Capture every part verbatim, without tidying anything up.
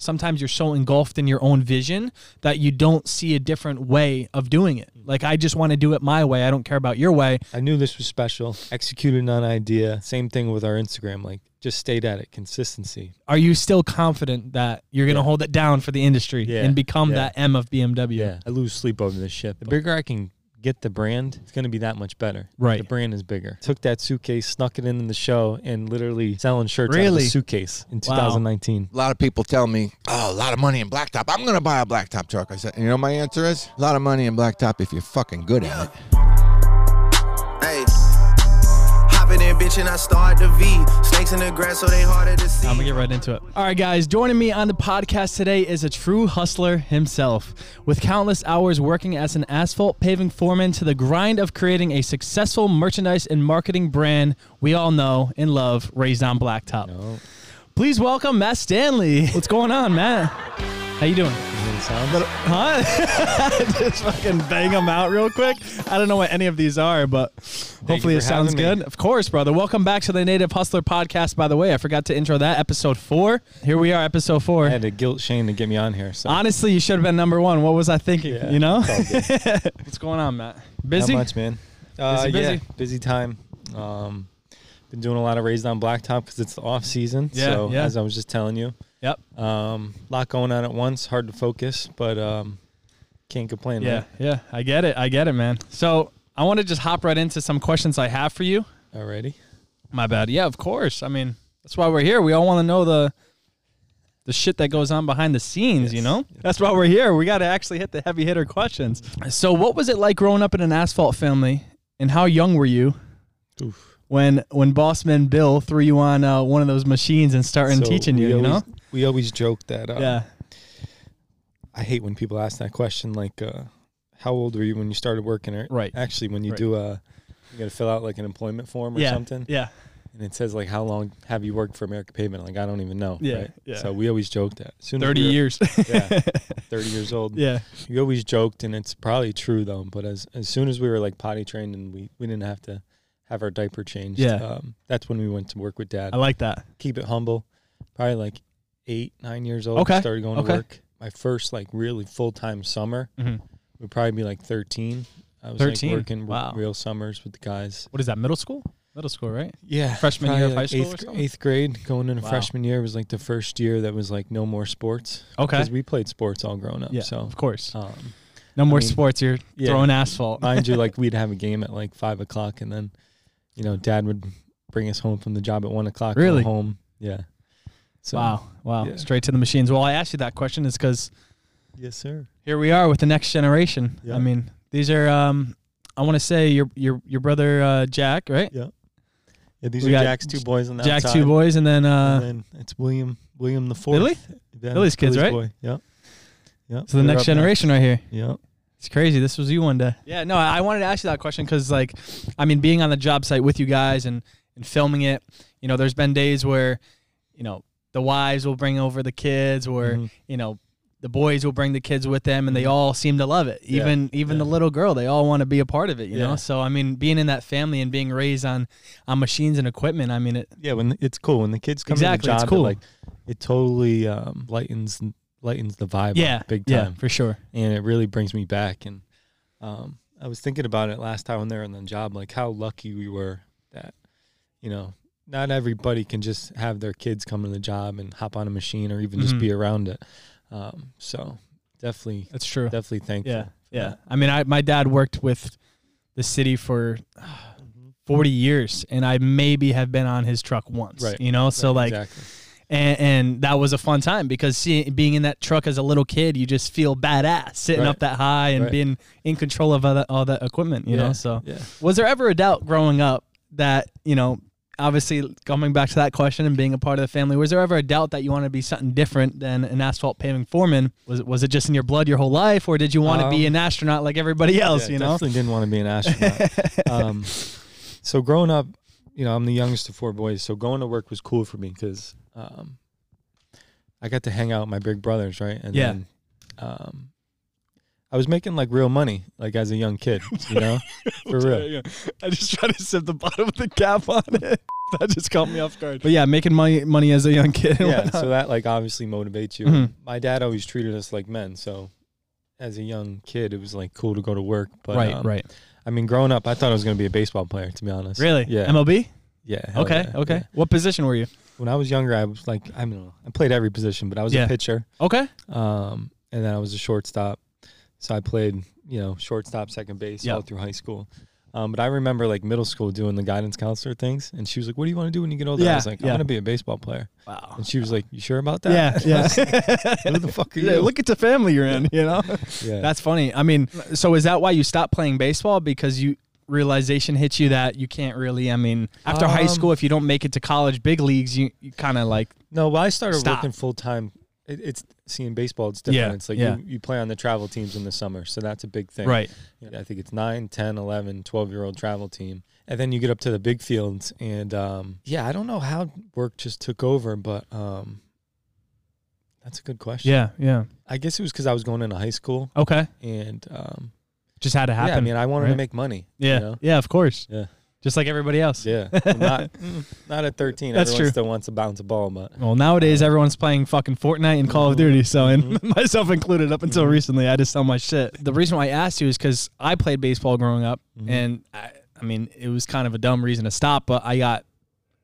sometimes you're so engulfed in your own vision that you don't see a different way of doing it. Like, I just want to do it my way. I don't care about your way. I knew this was special. Executed an idea. Same thing with our Instagram. Like, just stayed at it. Consistency. Are you still confident that you're going to yeah. hold it down for the industry yeah. and become yeah. that M of B M W? Yeah. I lose sleep over this shit. The bigger I can get the brand, it's going to be that much better. Right. The brand is bigger. Took that suitcase, snuck it in the show, and literally selling shirts really? out of the suitcase in wow. two thousand nineteen. A lot of people tell me, oh, a lot of money in blacktop. I'm going to buy a blacktop truck. I said, you know what my answer is? A lot of money in blacktop if you're fucking good at it. Hey, hop in there, bitch, and I start the V. Snakes in the grass, so they harder to see. I'm going to get right into it. All right, guys, joining me on the podcast today is a true hustler himself. With countless hours working as an asphalt paving foreman to the grind of creating a successful merchandise and marketing brand we all know and love, Raised on Blacktop. No. Please welcome Matt Stanley. What's going on, Matt? How you doing? Huh? Just fucking bang them out real quick. I don't know what any of these are, but hopefully it sounds good. Me. Of course, brother. Welcome back to the Native Hustler Podcast, by the way. I forgot to intro that. Episode four. Here we are, episode four. I had to guilt Shane to get me on here. So. Honestly, you should have been number one. What was I thinking? Yeah, you know? What's going on, Matt? Busy? Not much, man. Uh, busy, busy. Yeah, busy time. Um, been doing a lot of Raised on Blacktop because it's the off season. Yeah, so yeah. as I was just telling you. Yep. Um, lot going on at once. Hard to focus, but um, can't complain. Yeah, man. yeah. I get it. I get it, man. So I want to just hop right into some questions I have for you. Alrighty. My bad. Yeah, of course. I mean, that's why we're here. We all want to know the the shit that goes on behind the scenes, yes. you know? That's why we're here. We got to actually hit the heavy hitter questions. So what was it like growing up in an asphalt family, and how young were you? Oof. When when Bossman Bill threw you on uh, one of those machines and started so teaching you, always, you know? We always joke that. Uh, yeah. I hate when people ask that question, like, uh, how old were you when you started working? Or right. Actually, when you right. do, uh, you got to fill out, like, an employment form or yeah. something. Yeah. And it says, like, how long have you worked for American Pavement? Like, I don't even know. Yeah. Right? yeah. So we always joke that. Soon thirty we years. yeah. thirty years old. Yeah. We always joked, and it's probably true, though. But as, as soon as we were, like, potty trained and we, we didn't have to have our diaper changed. Yeah. Um, that's when we went to work with Dad. I like that. Keep it humble. Probably like eight, nine years old. Okay. Started going okay. to work. My first like really full-time summer mm-hmm. would probably be like thirteen. I was thirteen? Like working wow. real summers with the guys. What is that, middle school? Middle school, right? Yeah. Freshman year of high school eighth, or something? Eighth grade. Going into wow. freshman year was like the first year that was like no more sports. Okay. Because we played sports all grown up. Yeah, so, of course. Um, no more I mean, sports. You're yeah, throwing asphalt. Mind you, like we'd have a game at like five o'clock, and then you know, Dad would bring us home from the job at one o'clock. Really? Home. Yeah. So, wow. Wow. Yeah. Straight to the machines. Well, I asked you that question is because. Yes, sir. Here we are with the next generation. Yeah. I mean, these are, um, I want to say your, your, your brother, uh, Jack, right? Yeah. Yeah. These we are Jack's two boys on that Jack's outside. two boys. And then, uh, and then it's William, William the fourth. Billy? Yeah, Billy's kids, Billy's right? Boy. Yeah. Yeah. So the They're next generation next. right here. Yeah. It's crazy. This was you one day. Yeah, no, I wanted to ask you that question because, like, I mean, being on the job site with you guys and, and filming it, you know, there's been days where, you know, the wives will bring over the kids or, mm-hmm. you know, the boys will bring the kids with them, and mm-hmm. they all seem to love it. Even yeah. even yeah. the little girl, they all want to be a part of it, you yeah. know? So, I mean, being in that family and being raised on, on machines and equipment, I mean, it... Yeah, when the, it's cool. When the kids come exactly, to the job, it's cool. it, like, it totally um, lightens... lightens the vibe yeah, up big time. Yeah, for sure. And it really brings me back. And um, I was thinking about it last time when they were on the job, like how lucky we were that, you know, not everybody can just have their kids come to the job and hop on a machine or even mm-hmm. just be around it. Um, so definitely. That's true. Definitely thankful. Yeah, yeah. That. I mean, I my dad worked with the city for uh, forty years, and I maybe have been on his truck once, right. you know? Right, so like... Exactly. And, and that was a fun time because seeing, being in that truck as a little kid, you just feel badass sitting right. up that high and right. being in control of all that, all that equipment, you yeah. know? So yeah. was there ever a doubt growing up that, you know, obviously coming back to that question and being a part of the family, was there ever a doubt that you want to be something different than an asphalt paving foreman? Was it, was it just in your blood your whole life, or did you want um, to be an astronaut like everybody else, yeah, you know? I definitely didn't want to be an astronaut. um, so growing up, you know, I'm the youngest of four boys, so going to work was cool for me because... Um, I got to hang out with my big brothers, right? And yeah. then, um, I was making like real money, like as a young kid, you know, for real. Yeah, yeah. I just tried to sip the bottom of the cap on it. That just caught me off guard. But yeah, making my money as a young kid. Yeah, so that like obviously motivates you. Mm-hmm. My dad always treated us like men. So as a young kid, it was like cool to go to work. But, right, um, right. I mean, growing up, I thought I was going to be a baseball player, to be honest. Really? Yeah. M L B? Yeah. Okay, yeah, okay. Yeah. What position were you? When I was younger, I was like, I mean, I played every position, but I was yeah. a pitcher. Okay. Um, and then I was a shortstop. So I played, you know, shortstop, second base yep. all through high school. Um, but I remember like middle school doing the guidance counselor things. And she was like, what do you want to do when you get older? Yeah, I was like, yeah. I want to be a baseball player. Wow. And she was like, you sure about that? Yeah. yeah. Like, who the fuck are yeah, you? Look at the family you're in, you know? Yeah. That's funny. I mean, so is that why you stopped playing baseball? Because you realization hits you that you can't really, I mean, after um, high school, if you don't make it to college, big leagues, you, you kind of like No, well, I started stop. working full-time. It, it's seeing baseball, it's different. Yeah, it's like yeah. you, you play on the travel teams in the summer, so that's a big thing. Right. You know, I think it's nine, ten, eleven, twelve-year-old travel team. And then you get up to the big fields, and, um, yeah, I don't know how work just took over, but um, that's a good question. Yeah, yeah. I guess it was because I was going into high school. Okay. And um, just had to happen. Yeah, I mean, I wanted right? to make money. Yeah, you know? Yeah, of course. Yeah. Just like everybody else. Yeah. Not not at thirteen. That's everyone true. Still wants to bounce a ball. But well, nowadays, everyone's playing fucking Fortnite and Call of Duty. So, and myself included, up until recently, I just sell my shit. The reason why I asked you is because I played baseball growing up. Mm-hmm. And, I, I mean, it was kind of a dumb reason to stop, but I got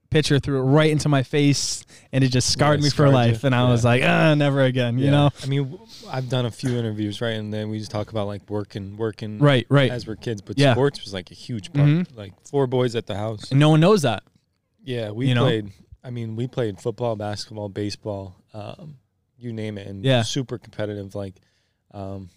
pitcher threw it right into my face, and it just scarred yeah, it me scarred for life. You. And I yeah. was like, ah, never again, yeah. you know? I mean, I've done a few interviews, right? And then we just talk about, like, working, working right, right. as we're kids. But yeah. sports was, like, a huge part. Mm-hmm. Like, four boys at the house. And no one knows that. Yeah, we you played, know? I mean, we played football, basketball, baseball, um, you name it. And yeah. super competitive, like, um,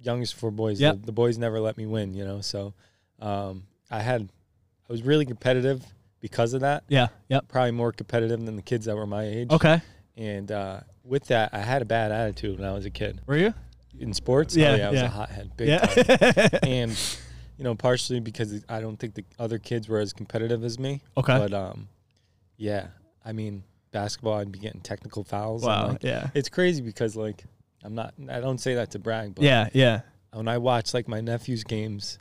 youngest four boys. Yep. The, the boys never let me win, you know? So um, I had, I was really competitive. Because of that, yeah, yeah, probably more competitive than the kids that were my age. Okay, and uh, with that, I had a bad attitude when I was a kid. Were you in sports? Yeah, oh, yeah, I was yeah. a hothead, big yeah. time. And you know, partially because I don't think the other kids were as competitive as me. Okay, but um, yeah, I mean, basketball, I'd be getting technical fouls. Wow, and, like, yeah, it's crazy because like I'm not, I don't say that to brag, but yeah, yeah. When I watch like my nephew's games.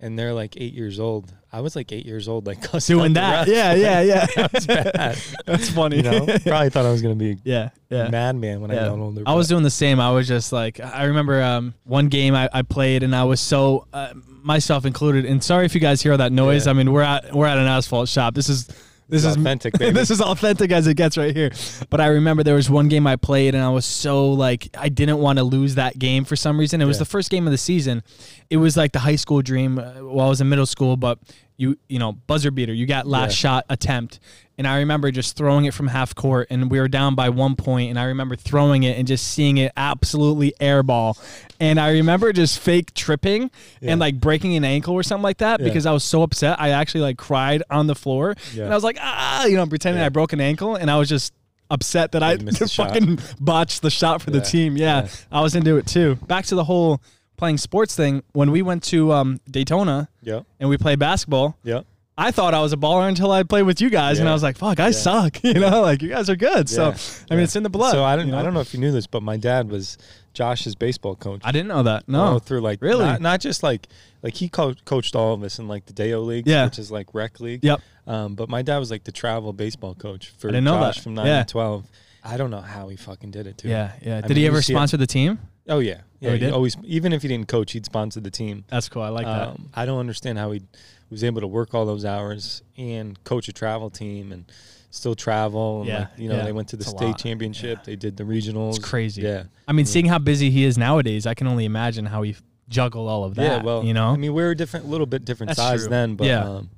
And they're, like, eight years old. I was, like, eight years old, like, cussing doing that. Yeah, yeah, yeah. That was bad. That's funny. You know? Probably thought I was going to be a yeah, yeah. madman when yeah. I got older. I was doing the same. I was just, like, I remember um, one game I, I played, and I was so, uh, myself included, and sorry if you guys hear that noise. Yeah. I mean, we're at, we're at an asphalt shop. This is... This it's is authentic, baby. This is authentic as it gets right here. But I remember there was one game I played, and I was so, like, I didn't want to lose that game for some reason. It yeah. was the first game of the season. It was like the high school dream while I was in middle school, but, you you know, buzzer beater. You got last yeah. shot attempt. And I remember just throwing it from half court, and we were down by one point, and I remember throwing it and just seeing it absolutely airball. And I remember just fake tripping yeah. and, like, breaking an ankle or something like that yeah. because I was so upset. I actually, like, cried on the floor. Yeah. And I was like, ah, you know, pretending yeah. I broke an ankle, and I was just upset that I, I fucking shot. botched the shot for yeah. the team. Yeah, yeah, I was into it too. Back to the whole playing sports thing. When we went to um, Daytona yeah. and we played basketball, yeah. I thought I was a baller until I played with you guys, yeah. and I was like, fuck, I yeah. suck. You know, like, you guys are good. Yeah. So, I mean, yeah. it's in the blood. So, I don't, you know? I don't know if you knew this, but my dad was Josh's baseball coach. I didn't know that, no. Oh, through, like, really? Not, not just, like, like he co coached all of us in, like, the Dayo League, yeah. which is, like, rec league. Yep. Um, but my dad was, like, the travel baseball coach for Josh that. From nine yeah. to twelve. I don't know how he fucking did it, too. Yeah, yeah. I did mean, he ever sponsor it. The team? Oh, yeah. Yeah, oh, he did? Always, even if he didn't coach, he'd sponsor the team. That's cool. I like that. Um, I don't understand how he... was able to work all those hours and coach a travel team and still travel. And yeah, like, you know, yeah. they went to the it's state championship. Yeah. They did the regionals. It's crazy. Yeah. I mean, yeah. seeing how busy he is nowadays, I can only imagine how he juggled all of that. Yeah, well, you know? I mean, we were a different, little bit different That's size true. Then, but, yeah. um,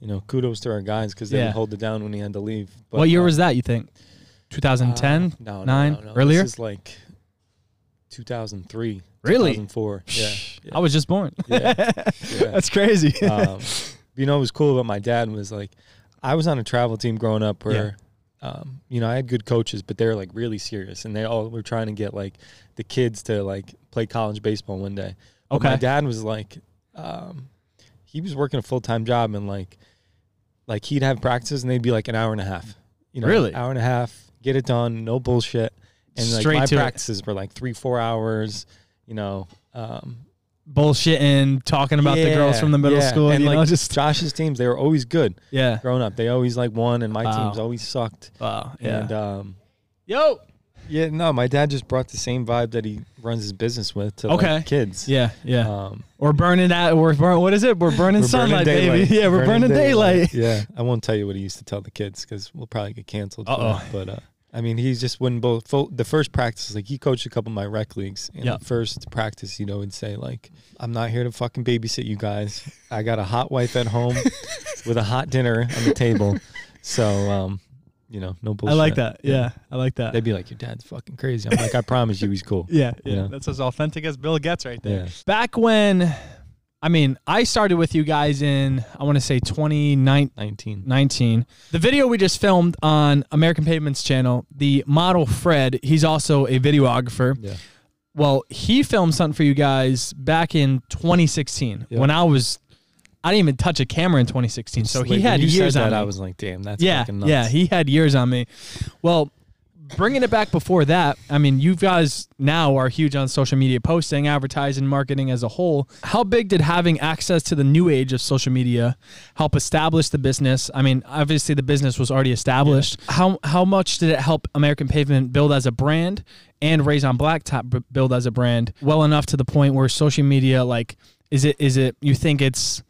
you know, kudos to our guys because they yeah. didn't hold it down when he had to leave. But, what year um, was that, you think? twenty ten? Uh, no, nine? No, no, no. Earlier? This is like two thousand three. Really? two thousand four. Yeah, yeah. I was just born. Yeah. yeah. That's crazy. um, you know, it was cool about my dad was like, I was on a travel team growing up where, yeah. um, you know, I had good coaches, but they were like really serious. And they all were trying to get like the kids to like play college baseball one day. But okay. my dad was like, um, he was working a full-time job and like, like he'd have practices and they'd be like an hour and a half. You know, really? Hour and a half, get it done, no bullshit. And like Straight my practices it. Were like three, four hours. you know, um, bullshitting, talking about yeah, the girls from the middle yeah. school. And, you like, know, just Josh's teams, they were always good. Yeah. Growing up, they always, like, won, and my wow. teams always sucked. Wow. Yeah. And, um, yo. Yeah, no, my dad just brought the same vibe that he runs his business with to okay. like, kids. Yeah, yeah. Um, we're burning out. We're burn, What is it? We're burning we're sunlight, burning baby. Yeah, we're burning, burning daylight. daylight. Yeah, I won't tell you what he used to tell the kids because we'll probably get canceled. Uh-oh. But, uh, I mean, he just wouldn't both. The first practice, like, he coached a couple of my rec leagues. And yep. the first practice, you know, he'd say, like, I'm not here to fucking babysit you guys. I got a hot wife at home with a hot dinner on the table. So, um. You know, no bullshit. I like that. Yeah, yeah, I like that. They'd be like, your dad's fucking crazy. I'm like, I promise you he's cool. Yeah, yeah. You know? That's as authentic as Bill gets right there. Yeah. Back when, I mean, I started with you guys in, I want to say twenty nineteen. The video we just filmed on American Pavement's channel, the model Fred, he's also a videographer. Yeah. Well, he filmed something for you guys back in twenty sixteen yeah. when I was... I didn't even touch a camera in twenty sixteen. So Wait, he had years on that, me. I was like, damn, that's yeah, fucking nuts. Yeah, he had years on me. Well, bringing it back before that, I mean, you guys now are huge on social media posting, advertising, marketing as a whole. How big did having access to the new age of social media help establish the business? I mean, obviously the business was already established. Yeah. How how much did it help American Pavement build as a brand and Raised on Blacktop build as a brand well enough to the point where social media, like, is it is it you think it's...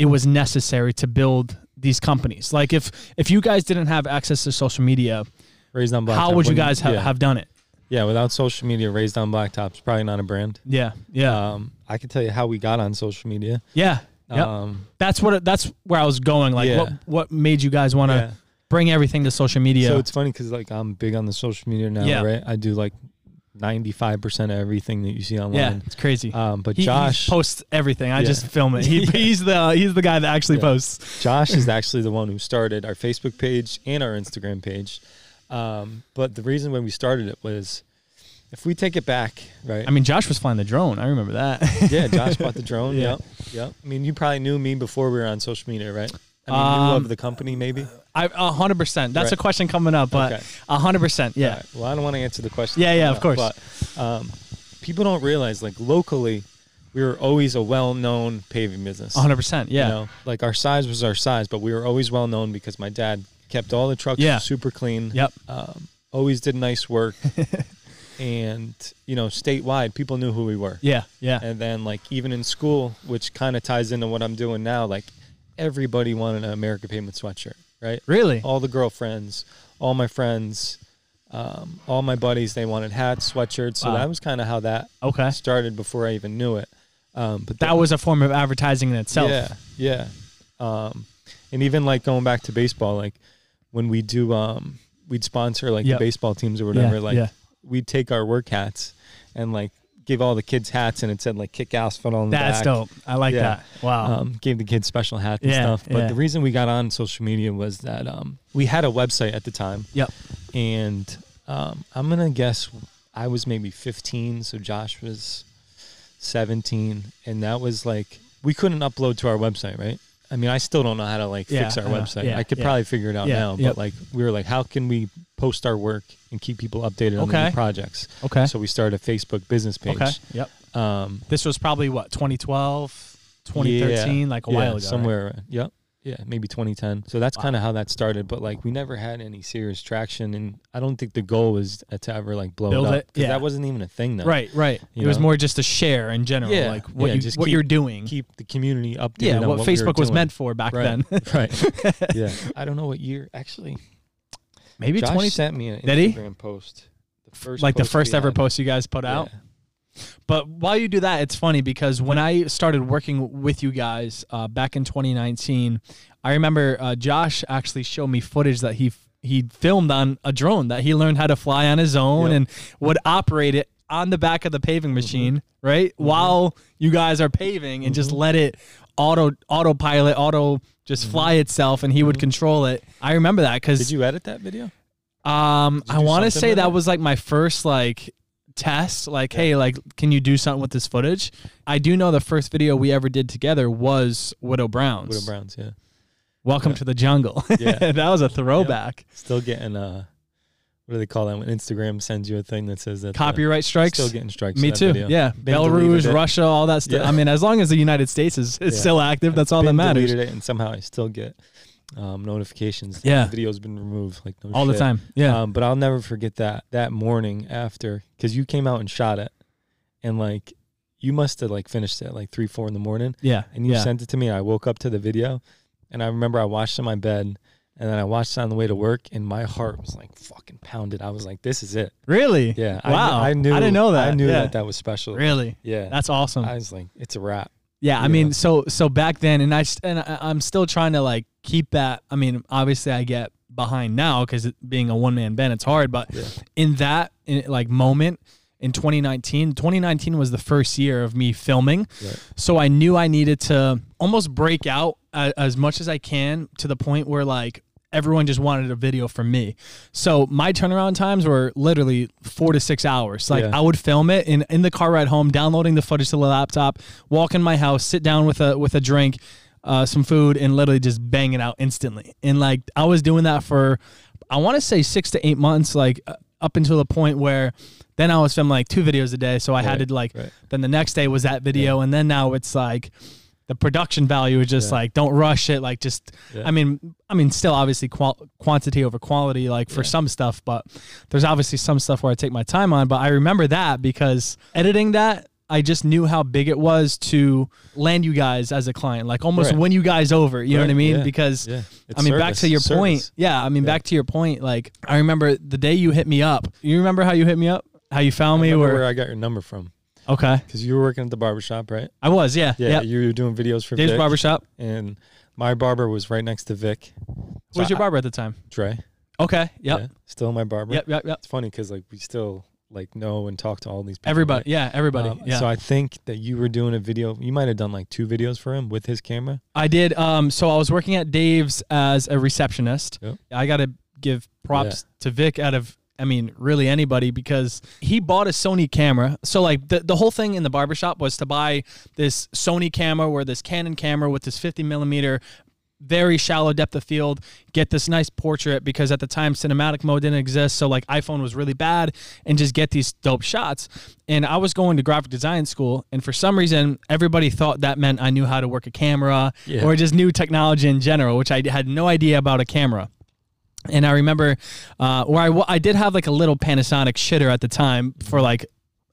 it was necessary to build these companies? Like, if if you guys didn't have access to social media, Raised on Blacktop, how would you guys have, yeah. have done it? Yeah, without social media, Raised on Blacktop's probably not a brand. Yeah, yeah. Um, I can tell you how we got on social media. Yeah, um, yep. That's what. That's where I was going. Like, yeah. what what made you guys want to yeah. bring everything to social media? So it's funny because, like, I'm big on the social media now, yeah. right? I do like ninety-five percent of everything that you see online. Yeah, it's crazy. Um, but he, Josh he posts everything. I yeah. just film it. He, yeah. He's the he's the guy that actually yeah. posts. Josh is actually the one who started our Facebook page and our Instagram page. Um, but the reason when we started it was, if we take it back, right? I mean, Josh was flying the drone. I remember that. Yeah, Josh bought the drone. Yeah, yep. yep. I mean, you probably knew me before we were on social media, right? I mean, um, you love the company, maybe? I one hundred percent. That's right. A question coming up, but okay. one hundred percent, yeah. Right. Well, I don't want to answer the question. Yeah, yeah, of up, course. But, um, people don't realize, like, locally, we were always a well-known paving business. one hundred percent, yeah. You know, like, our size was our size, but we were always well-known because my dad kept all the trucks yeah. super clean. Yep. Um, always did nice work. And, you know, statewide, people knew who we were. Yeah, yeah. And then, like, even in school, which kind of ties into what I'm doing now, like, everybody wanted an American Pavement sweatshirt, right? Really? All the girlfriends, all my friends, um, all my buddies, they wanted hats, sweatshirts. So wow. that was kind of how that okay. started before I even knew it. Um, but That, that was a form of advertising in itself. Yeah, yeah. Um, and even, like, going back to baseball, like, when we do, um, we'd sponsor, like, yep. the baseball teams or whatever, yeah, like, yeah. we'd take our work hats and, like, gave all the kids hats, and it said, like, kick asphalt on the That's back. That's dope. I like yeah. that. Wow. Um, gave the kids special hats yeah, and stuff. But yeah. the reason we got on social media was that um, we had a website at the time. Yep. And um, I'm going to guess I was maybe fifteen, so Josh was seventeen. And that was, like, we couldn't upload to our website, right? I mean, I still don't know how to, like, yeah, fix our uh, website. Yeah, I could yeah. probably figure it out yeah, now. Yep. But, like, we were like, how can we post our work and keep people updated okay. on the new projects. Okay. So we started a Facebook business page. Okay. Yep. Um, this was probably what, twenty twelve, twenty thirteen, yeah, like a yeah, while ago. Somewhere. Right? Yep. Yeah. Maybe twenty ten. So that's wow. kind of how that started. But, like, we never had any serious traction, and I don't think the goal was to ever, like, blow Build it up. Because yeah. that wasn't even a thing though. Right. Right. You it know? was more just a share in general, yeah. like what yeah, you just what keep, you're doing. Keep the community updated. Yeah. What, what Facebook we was doing. meant for back right. then. right. Yeah. I don't know what year actually. Maybe Josh twenty sent me an Instagram post. The first like post the first ever had. post you guys put yeah. out. But while you do that, it's funny because when I started working with you guys uh, back in twenty nineteen, I remember uh, Josh actually showed me footage that he he filmed on a drone that he learned how to fly on his own yep. and would operate it on the back of the paving machine, mm-hmm. right? Mm-hmm. While you guys are paving and mm-hmm. just let it auto autopilot, auto just mm-hmm. fly itself, and he mm-hmm. would control it. I remember that because did you edit that video? Um, I want to say that was like my first like test. Like, yeah. hey, like, can you do something with this footage? I do know the first video we ever did together was Widow Brown's. Widow Brown's, yeah. Welcome yeah. to the jungle. Yeah, that was a throwback. Yep. Still getting uh, what do they call that when Instagram sends you a thing that says that copyright strikes? Still getting strikes. Me too. Video. Yeah. Been Belarus, Russia, all that stuff. Yeah. I mean, as long as the United States is, is yeah. still active, that's all that matters. It and somehow I still get um, notifications. Yeah. The video's been removed. Like no all shit. the time. Yeah. Um, but I'll never forget that, that morning after, because you came out and shot it and like, you must have like finished it at like three, four in the morning. Yeah. And you yeah. sent it to me. I woke up to the video and I remember I watched it in my bed. And then I watched it on the way to work, and my heart was like fucking pounded. I was like, "This is it." Really? Yeah. Wow. I, I knew. I didn't know that. I knew yeah. that that was special. Really? Yeah. That's awesome. I was like, "It's a wrap." Yeah. I you mean, know? so so back then, and I and I, I'm still trying to like keep that. I mean, obviously, I get behind now because being a one man band, it's hard. But yeah. in that in, like moment in twenty nineteen, twenty nineteen was the first year of me filming, right. so I knew I needed to almost break out as, as much as I can to the point where like. Everyone just wanted a video from me. So my turnaround times were literally four to six hours. Like yeah. I would film it in, in the car ride home, downloading the footage to the laptop, walk in my house, sit down with a, with a drink, uh, some food, and literally just bang it out instantly. And like I was doing that for, I want to say six to eight months, like uh, up until the point where then I was filming like two videos a day. So I right, had to like, right. then the next day was that video. Yeah. And then now it's like, the production value is just yeah. like, don't rush it. Like just, yeah. I mean, I mean, still obviously qual quantity over quality, like for yeah. some stuff, but there's obviously some stuff where I take my time on, but I remember that because editing that, I just knew how big it was to land you guys as a client, like almost right. win you guys over, you right. know what I mean? Yeah. Because yeah. I mean, service. back to your service. point. Yeah. I mean, yeah. back to your point. Like I remember the day you hit me up, you remember how you hit me up, how you found I me or where I got your number from. Okay. Because you were working at the barbershop, right? I was, yeah. Yeah, yep. You were doing videos for Dave's Vic, barbershop. And my barber was right next to Vic. So Who's your barber at the time? Dre. Okay, yep. Yeah, still my barber. Yep, yep, yep. It's funny because like, we still like know and talk to all these people. Everybody, right? yeah, everybody. Um, yeah. So I think that you were doing a video. You might have done like two videos for him with his camera. I did. Um, So I was working at Dave's as a receptionist. Yep. I got to give props yeah. to Vic out of... I mean, really anybody, because he bought a Sony camera. So like the, the whole thing in the barbershop was to buy this Sony camera or this Canon camera with this fifty millimeter, very shallow depth of field, get this nice portrait because at the time cinematic mode didn't exist. So like iPhone was really bad and just get these dope shots. And I was going to graphic design school. And for some reason, everybody thought that meant I knew how to work a camera yeah. or just new technology in general, which I had no idea about a camera. And I remember uh, where I, I did have like a little Panasonic shitter at the time for like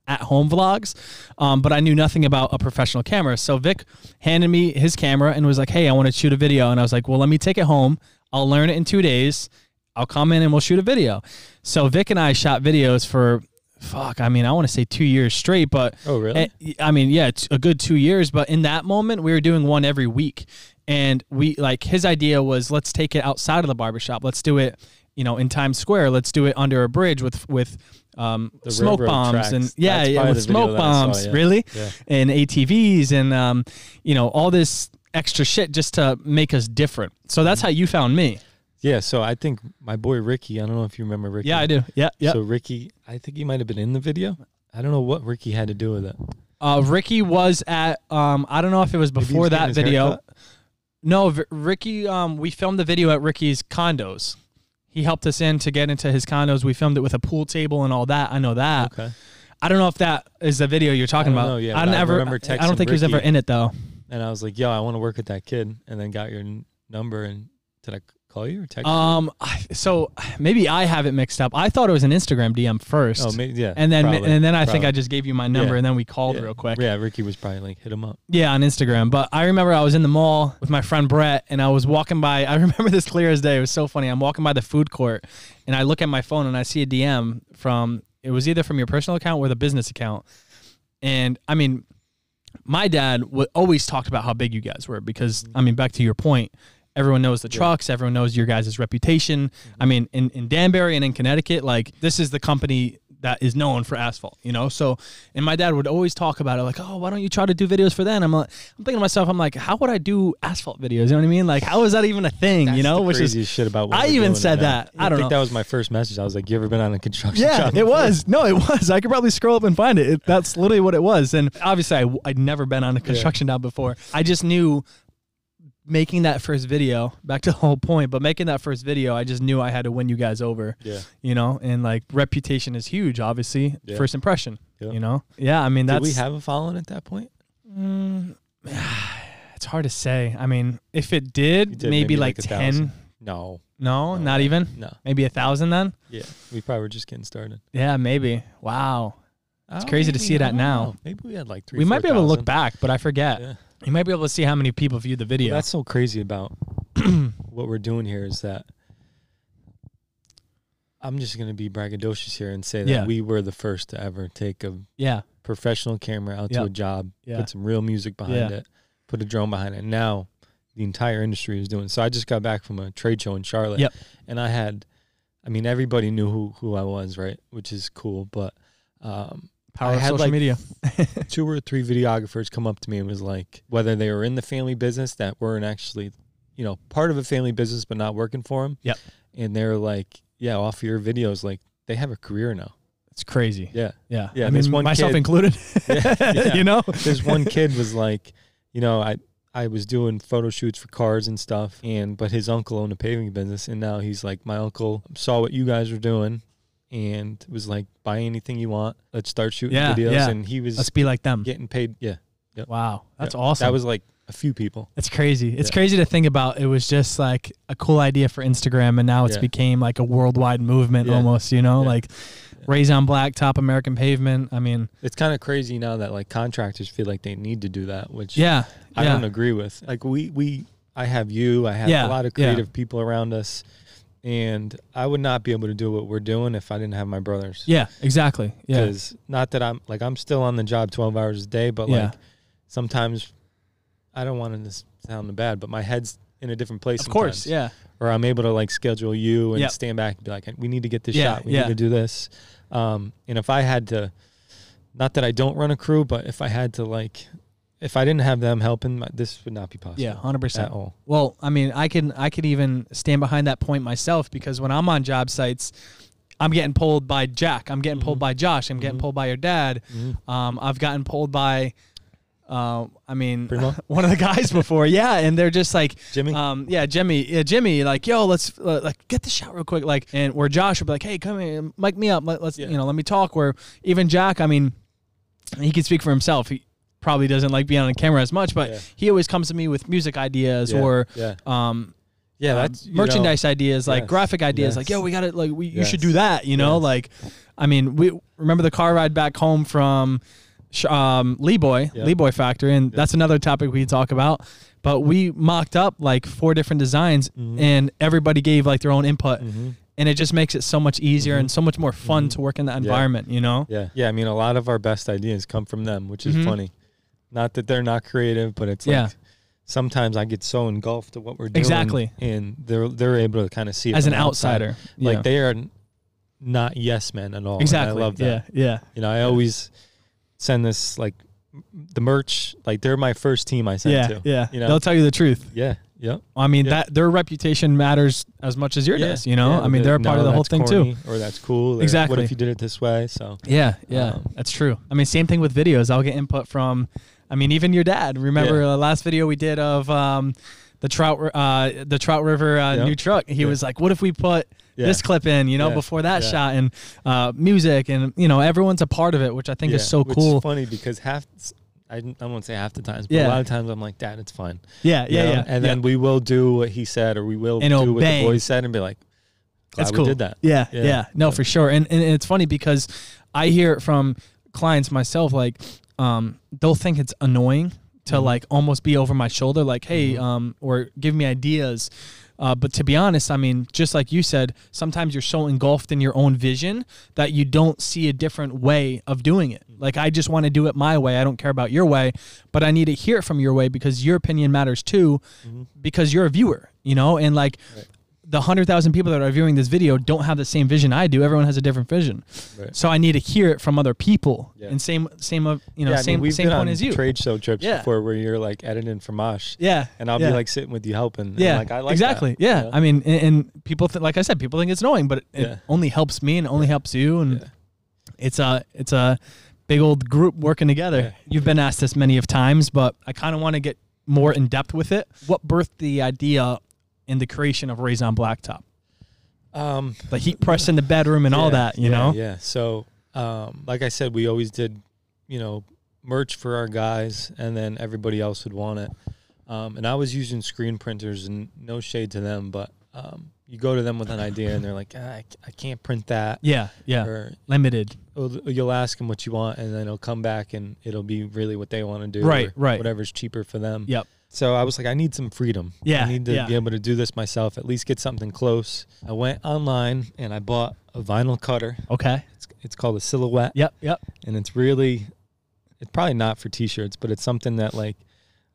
at-home vlogs, um, but I knew nothing about a professional camera. So Vic handed me his camera and was like, hey, I want to shoot a video. And I was like, well, let me take it home. I'll learn it in two days. I'll come in and we'll shoot a video. So Vic and I shot videos for, fuck, I mean, I want to say two years straight, but... Oh, really? I mean, yeah, it's a good two years. But in that moment, we were doing one every week. And we like his idea was let's take it outside of the barbershop. Let's do it, you know, in Times Square. Let's do it under a bridge with with um, smoke bombs tracks. and yeah, yeah with smoke bombs saw, yeah. really yeah. and A T Vs and um, you know, all this extra shit just to make us different. So that's mm-hmm. how you found me. Yeah. So I think my boy Ricky. I don't know if you remember Ricky. Yeah, I do. Yeah, yeah. So Ricky, I think he might have been in the video. I don't know what Ricky had to do with it. Uh, Ricky was at um, I don't know if it was before that video. Haircut? No, Ricky, um, we filmed the video at Ricky's condos. He helped us in to get into his condos. We filmed it with a pool table and all that. I know that. Okay. I don't know if that is the video you're talking I about. Know, yeah, I, never, I, remember texting I don't think Ricky, he was ever in it, though. And I was like, yo, I want to work with that kid. And then got your number. And did I call you or text um, you? Um, so maybe I have it mixed up. I thought it was an Instagram D M first. Oh, maybe, yeah. And then, probably, and then I probably. think I just gave you my number, yeah. and then we called yeah. real quick. Yeah, Ricky was probably like, hit him up. Yeah, on Instagram. But I remember I was in the mall with my friend Brett, and I was walking by. I remember this clear as day. It was so funny. I'm walking by the food court, and I look at my phone, and I see a D M from, it was either from your personal account or the business account. And, I mean, my dad w- always talked about how big you guys were because, mm-hmm. I mean, back to your point, everyone knows the trucks. Yeah. Everyone knows your guys' reputation. Mm-hmm. I mean, in, in Danbury and in Connecticut, like, this is the company that is known for asphalt, you know? So, and my dad would always talk about it, like, oh, why don't you try to do videos for that? And I'm like, I'm thinking to myself, I'm like, how would I do asphalt videos? You know what I mean? Like, how is that even a thing, That's you know? Which is shit about what I even said that. I don't I think know. that was my first message. I was like, you ever been on a construction yeah, job? Yeah, it was. No, it was. I could probably scroll up and find it. it that's literally what it was. And obviously, I, I'd never been on a construction yeah. job before. I just knew making that first video, back to the whole point, but making that first video, I just knew I had to win you guys over. Yeah. You know, and like reputation is huge, obviously. Yeah. First impression. Yeah. You know? Yeah, I mean, that's... Did we have a following at that point? Mm, it's hard to say. I mean, if it did, did maybe, maybe like, like ten. No. No, no, not even? No. Maybe a thousand then? Yeah, we probably were just getting started. Yeah, maybe. Wow. It's oh, crazy maybe, to see that now. Know. Maybe we had like three, We might be able thousand. to look back, but I forget. Yeah. You might be able to see how many people viewed the video. Well, that's so crazy about what we're doing here is that I'm just going to be braggadocious here and say that yeah. we were the first to ever take a yeah. professional camera out yep. to a job, yeah. put some real music behind yeah. it, put a drone behind it. Now the entire industry is doing it. So I just got back from a trade show in Charlotte, yep. and I had, I mean, everybody knew who, who I was, right? Which is cool, but... Um, Power I of had social like media. Two or three videographers come up to me and was like, whether they were in the family business that weren't actually, you know, part of a family business but not working for them. Yep. And they're like, yeah, off your videos, like they have a career now. It's crazy. Yeah. Yeah. Yeah. I mean, one myself kid, included. Yeah, yeah. You know, there's one kid was like, you know, I I was doing photo shoots for cars and stuff, and but his uncle owned a paving business, and now he's like, my uncle saw what you guys were doing. And it was like, buy anything you want. Let's start shooting yeah, videos. Yeah. And he was let's be like them getting paid. Yeah. Yep. Wow. That's yep. awesome. That was like a few people. It's crazy. It's yeah. crazy to think about. It was just like a cool idea for Instagram. And now it's yeah. became like a worldwide movement yeah. almost, you know, yeah. like yeah. Raised on Blacktop, American Pavement. I mean, it's kind of crazy now that like contractors feel like they need to do that, which yeah. I yeah. don't agree with. Like we, we, I have you, I have yeah. a lot of creative yeah. people around us. And I would not be able to do what we're doing if I didn't have my brothers. Yeah, exactly. Yeah. Because not that I'm, like, I'm still on the job twelve hours a day, but, yeah. like, sometimes I don't want to sound bad, but my head's in a different place Of sometimes. course, yeah. Or I'm able to, like, schedule you and yep. stand back and be like, we need to get this yeah, shot. We yeah. need to do this. Um, and if I had to, not that I don't run a crew, but if I had to, like... If I didn't have them helping, this would not be possible. Yeah, one hundred percent. At all. Well, I mean, I can I can even stand behind that point myself because when I'm on job sites, I'm getting pulled by Jack. I'm getting mm-hmm. pulled by Josh. I'm mm-hmm. getting pulled by your dad. Mm-hmm. Um, I've gotten pulled by, uh, I mean, one of the guys before. Yeah, and they're just like Jimmy. Um, yeah, Jimmy. Yeah, Jimmy. Like, yo, let's uh, like get the shot real quick. Like, and where Josh would be like, hey, come here, mic me up. Let, let's yeah. you know, let me talk. Where even Jack, I mean, he can speak for himself. He probably doesn't like being on camera as much, but yeah. he always comes to me with music ideas yeah. or yeah. um yeah that's, merchandise know. ideas, like yes. graphic ideas, yes. like, yo, we got it, like we yes. you should do that, you know, yes. like I mean, we remember the car ride back home from um LeeBoy yep. LeeBoy factory, and yep. that's another topic we can talk about, but we mocked up like four different designs mm-hmm. and everybody gave like their own input mm-hmm. and it just makes it so much easier mm-hmm. and so much more fun mm-hmm. to work in that environment. yeah. You know, yeah yeah I mean, a lot of our best ideas come from them, which is mm-hmm. funny. Not that they're not creative, but it's like yeah. sometimes I get so engulfed in what we're doing. Exactly. And they're they're able to kind of see it as an outsider. outsider. Like yeah. they are not yes men at all. Exactly. I love that. Yeah. Yeah. You know, I yeah. always send this, like the merch, like they're my first team I send yeah. to. Yeah. You know? They'll tell you the truth. Yeah. Yeah. I mean, yeah. that their reputation matters as much as yours yeah. does, you know? Yeah. I mean, they're a part no, of the whole thing corny, too. Or that's cool. Or exactly. What if you did it this way? So yeah, yeah. Um, that's true. I mean, same thing with videos. I'll get input from I mean, even your dad. Remember yeah. the last video we did of um, the trout, uh, the Trout River uh, yep. new truck. He yeah. was like, "What if we put yeah. this clip in?" You know, yeah. before that yeah. shot and uh, music, and you know, everyone's a part of it, which I think yeah. is so which cool. It's funny because half, I, I won't say half the times, but yeah. a lot of times I'm like, "Dad, it's fine." Yeah, yeah, you know? yeah. And yeah. then we will do what he said, or we will and do obey. what the boys said, and be like, "That's cool." We did that. Yeah, yeah, yeah. No, yeah. for sure. And, and and it's funny because I hear it from clients myself, like. Um, they'll think it's annoying to mm-hmm. like almost be over my shoulder, like, hey, mm-hmm. um, or give me ideas. Uh, but to be honest, I mean, just like you said, sometimes you're so engulfed in your own vision that you don't see a different way of doing it. Like, I just want to do it my way. I don't care about your way, but I need to hear it from your way because your opinion matters too, mm-hmm. because you're a viewer, you know, and like right. the one hundred thousand people that are viewing this video don't have the same vision I do. Everyone has a different vision. Right. So I need to hear it from other people. Yeah. And same, same of, you know, yeah, same, I mean, same point as you. We've been on trade show trips yeah. before where you're like editing for Mosh. Yeah. And I'll yeah. be like sitting with you helping. Yeah. And like, I like exactly. that. Yeah. yeah. I mean, and, and people, th like I said, people think it's annoying, but it, yeah. it only helps me and it only yeah. helps you. And yeah. it's a, it's a big old group working together. Yeah. You've been asked this many of times, but I kind of want to get more in depth with it. What birthed the idea in the creation of Raised on Blacktop? Um, the heat press in the bedroom and yeah, all that, you yeah, know? Yeah. So, um, like I said, we always did, you know, merch for our guys, and then everybody else would want it. Um, and I was using screen printers, and no shade to them, but um, you go to them with an idea and they're like, ah, I, I can't print that. Yeah, yeah, or, limited. You'll ask them what you want, and then it'll come back and it'll be really what they want to do. Right, right. Whatever's cheaper for them. Yep. So I was like, I need some freedom. Yeah, I need to yeah. be able to do this myself, at least get something close. I went online and I bought a vinyl cutter. Okay. It's, it's called a Silhouette. Yep, yep. And it's really, it's probably not for T-shirts, but it's something that like,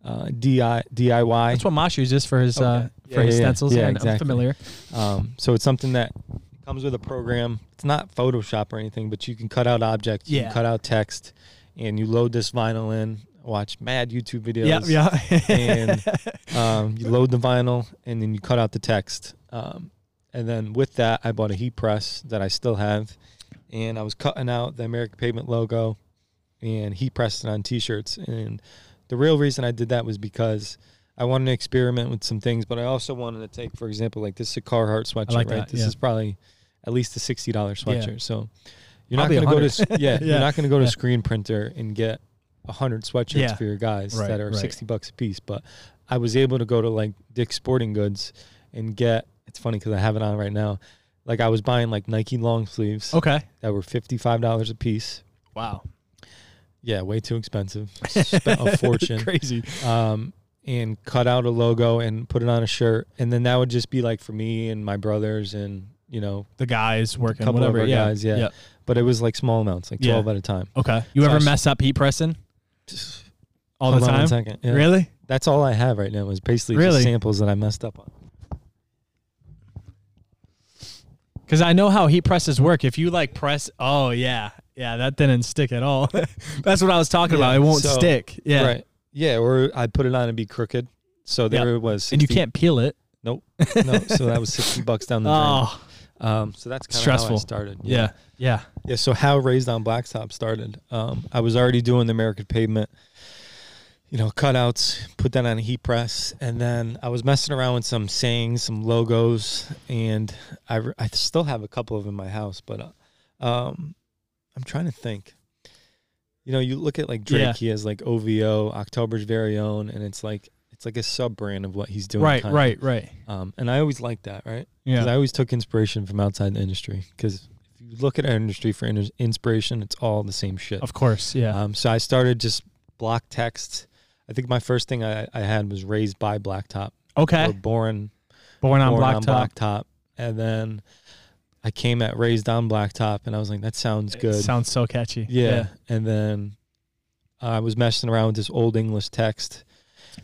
Uh, D I Y. That's what Mosh uses for his, okay. uh, yeah, for his yeah, stencils. Yeah, yeah, exactly. I'm familiar. Um, so it's something that comes with a program. It's not Photoshop or anything, but you can cut out objects, yeah. you can cut out text, and you load this vinyl in, watch mad YouTube videos. Yeah, yeah. and um, you load the vinyl, and then you cut out the text. Um, and then with that, I bought a heat press that I still have, and I was cutting out the American Pavement logo and heat pressed it on T-shirts. And the real reason I did that was because I wanted to experiment with some things, but I also wanted to take, for example, like this is a Carhartt sweatshirt, like right? That, this yeah. is probably at least a sixty dollar sweatshirt. Yeah. So you're not, gonna go to, yeah, yeah. you're not going to go to yeah. screen printer and get one hundred sweatshirts yeah. for your guys right, that are right. sixty bucks a piece. But I was able to go to like Dick's Sporting Goods and get, it's funny because I have it on right now, like I was buying like Nike long sleeves okay. that were fifty-five dollars a piece. Wow. Yeah, way too expensive. Spent a fortune. Crazy. Um, and cut out a logo and put it on a shirt. And then that would just be like for me and my brothers and, you know. The guys working. A couple whatever, of our yeah. guys, yeah. yeah. But it was like small amounts, like yeah. twelve at a time. Okay. You so ever mess up heat pressing? All the time? Second, yeah. Really? That's all I have right now is basically really? just samples that I messed up on. Because I know how heat presses work. If you like press, oh, yeah. Yeah, that didn't stick at all. That's what I was talking yeah, about. It won't so, stick. Yeah. Right. Yeah, or I put it on and be crooked. So there yep. it was. sixty. And you can't peel it. Nope. No. So that was sixty bucks down the drain. Oh. Um, so that's kind of how I started. Yeah. yeah. Yeah. Yeah. So how Raised on Blacktop started. Um, I was already doing the American Pavement, you know, cutouts, put that on a heat press. And then I was messing around with some sayings, some logos. And I, I still have a couple of them in my house, but uh, um, I'm trying to think. You know, you look at like Drake, yeah. he has like O V O, October's Very Own, and it's like it's like a sub brand of what he's doing. Right, kinda. right, right. Um, and I always liked that, right? Yeah. Because I always took inspiration from outside the industry. Because if you look at our industry for in inspiration, it's all the same shit. Of course, yeah. Um, so I started just block texts. I think my first thing I, I had was Raised by Blacktop. Okay. Or born, born on Born Blacktop. on Blacktop, and then I came at Raised on Blacktop, and I was like, that sounds good. It sounds so catchy. Yeah. yeah. And then uh, I was messing around with this old English text.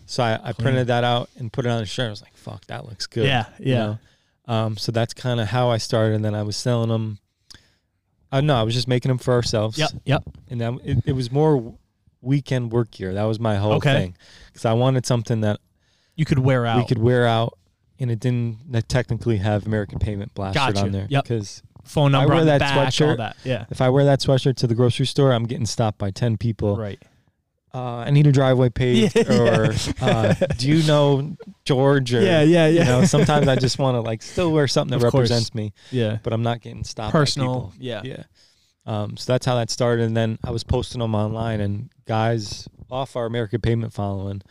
So I, I printed that out and put it on a shirt. I was like, fuck, that looks good. Yeah, yeah. You know? um, so that's kind of how I started, and then I was selling them. Uh, no, I was just making them for ourselves. Yep, yep. And then it, it was more weekend work gear. That was my whole okay. thing. Because I wanted something that you could wear out. We could wear out. And it didn't technically have American Pavement plastered gotcha. on there. Yep. Because phone number on the back, sweatshirt, all that. Yeah. If I wear that sweatshirt to the grocery store, I'm getting stopped by ten people. Right. Uh, I need a driveway paved. Yeah, or yeah. uh, do you know George? Or, yeah, yeah, yeah. You know, sometimes I just want to like still wear something that of represents course. me. Yeah. But I'm not getting stopped. Personal. By people. Yeah. Yeah. Um, so that's how that started, and then I was posting them online, and guys off our American Pavement following.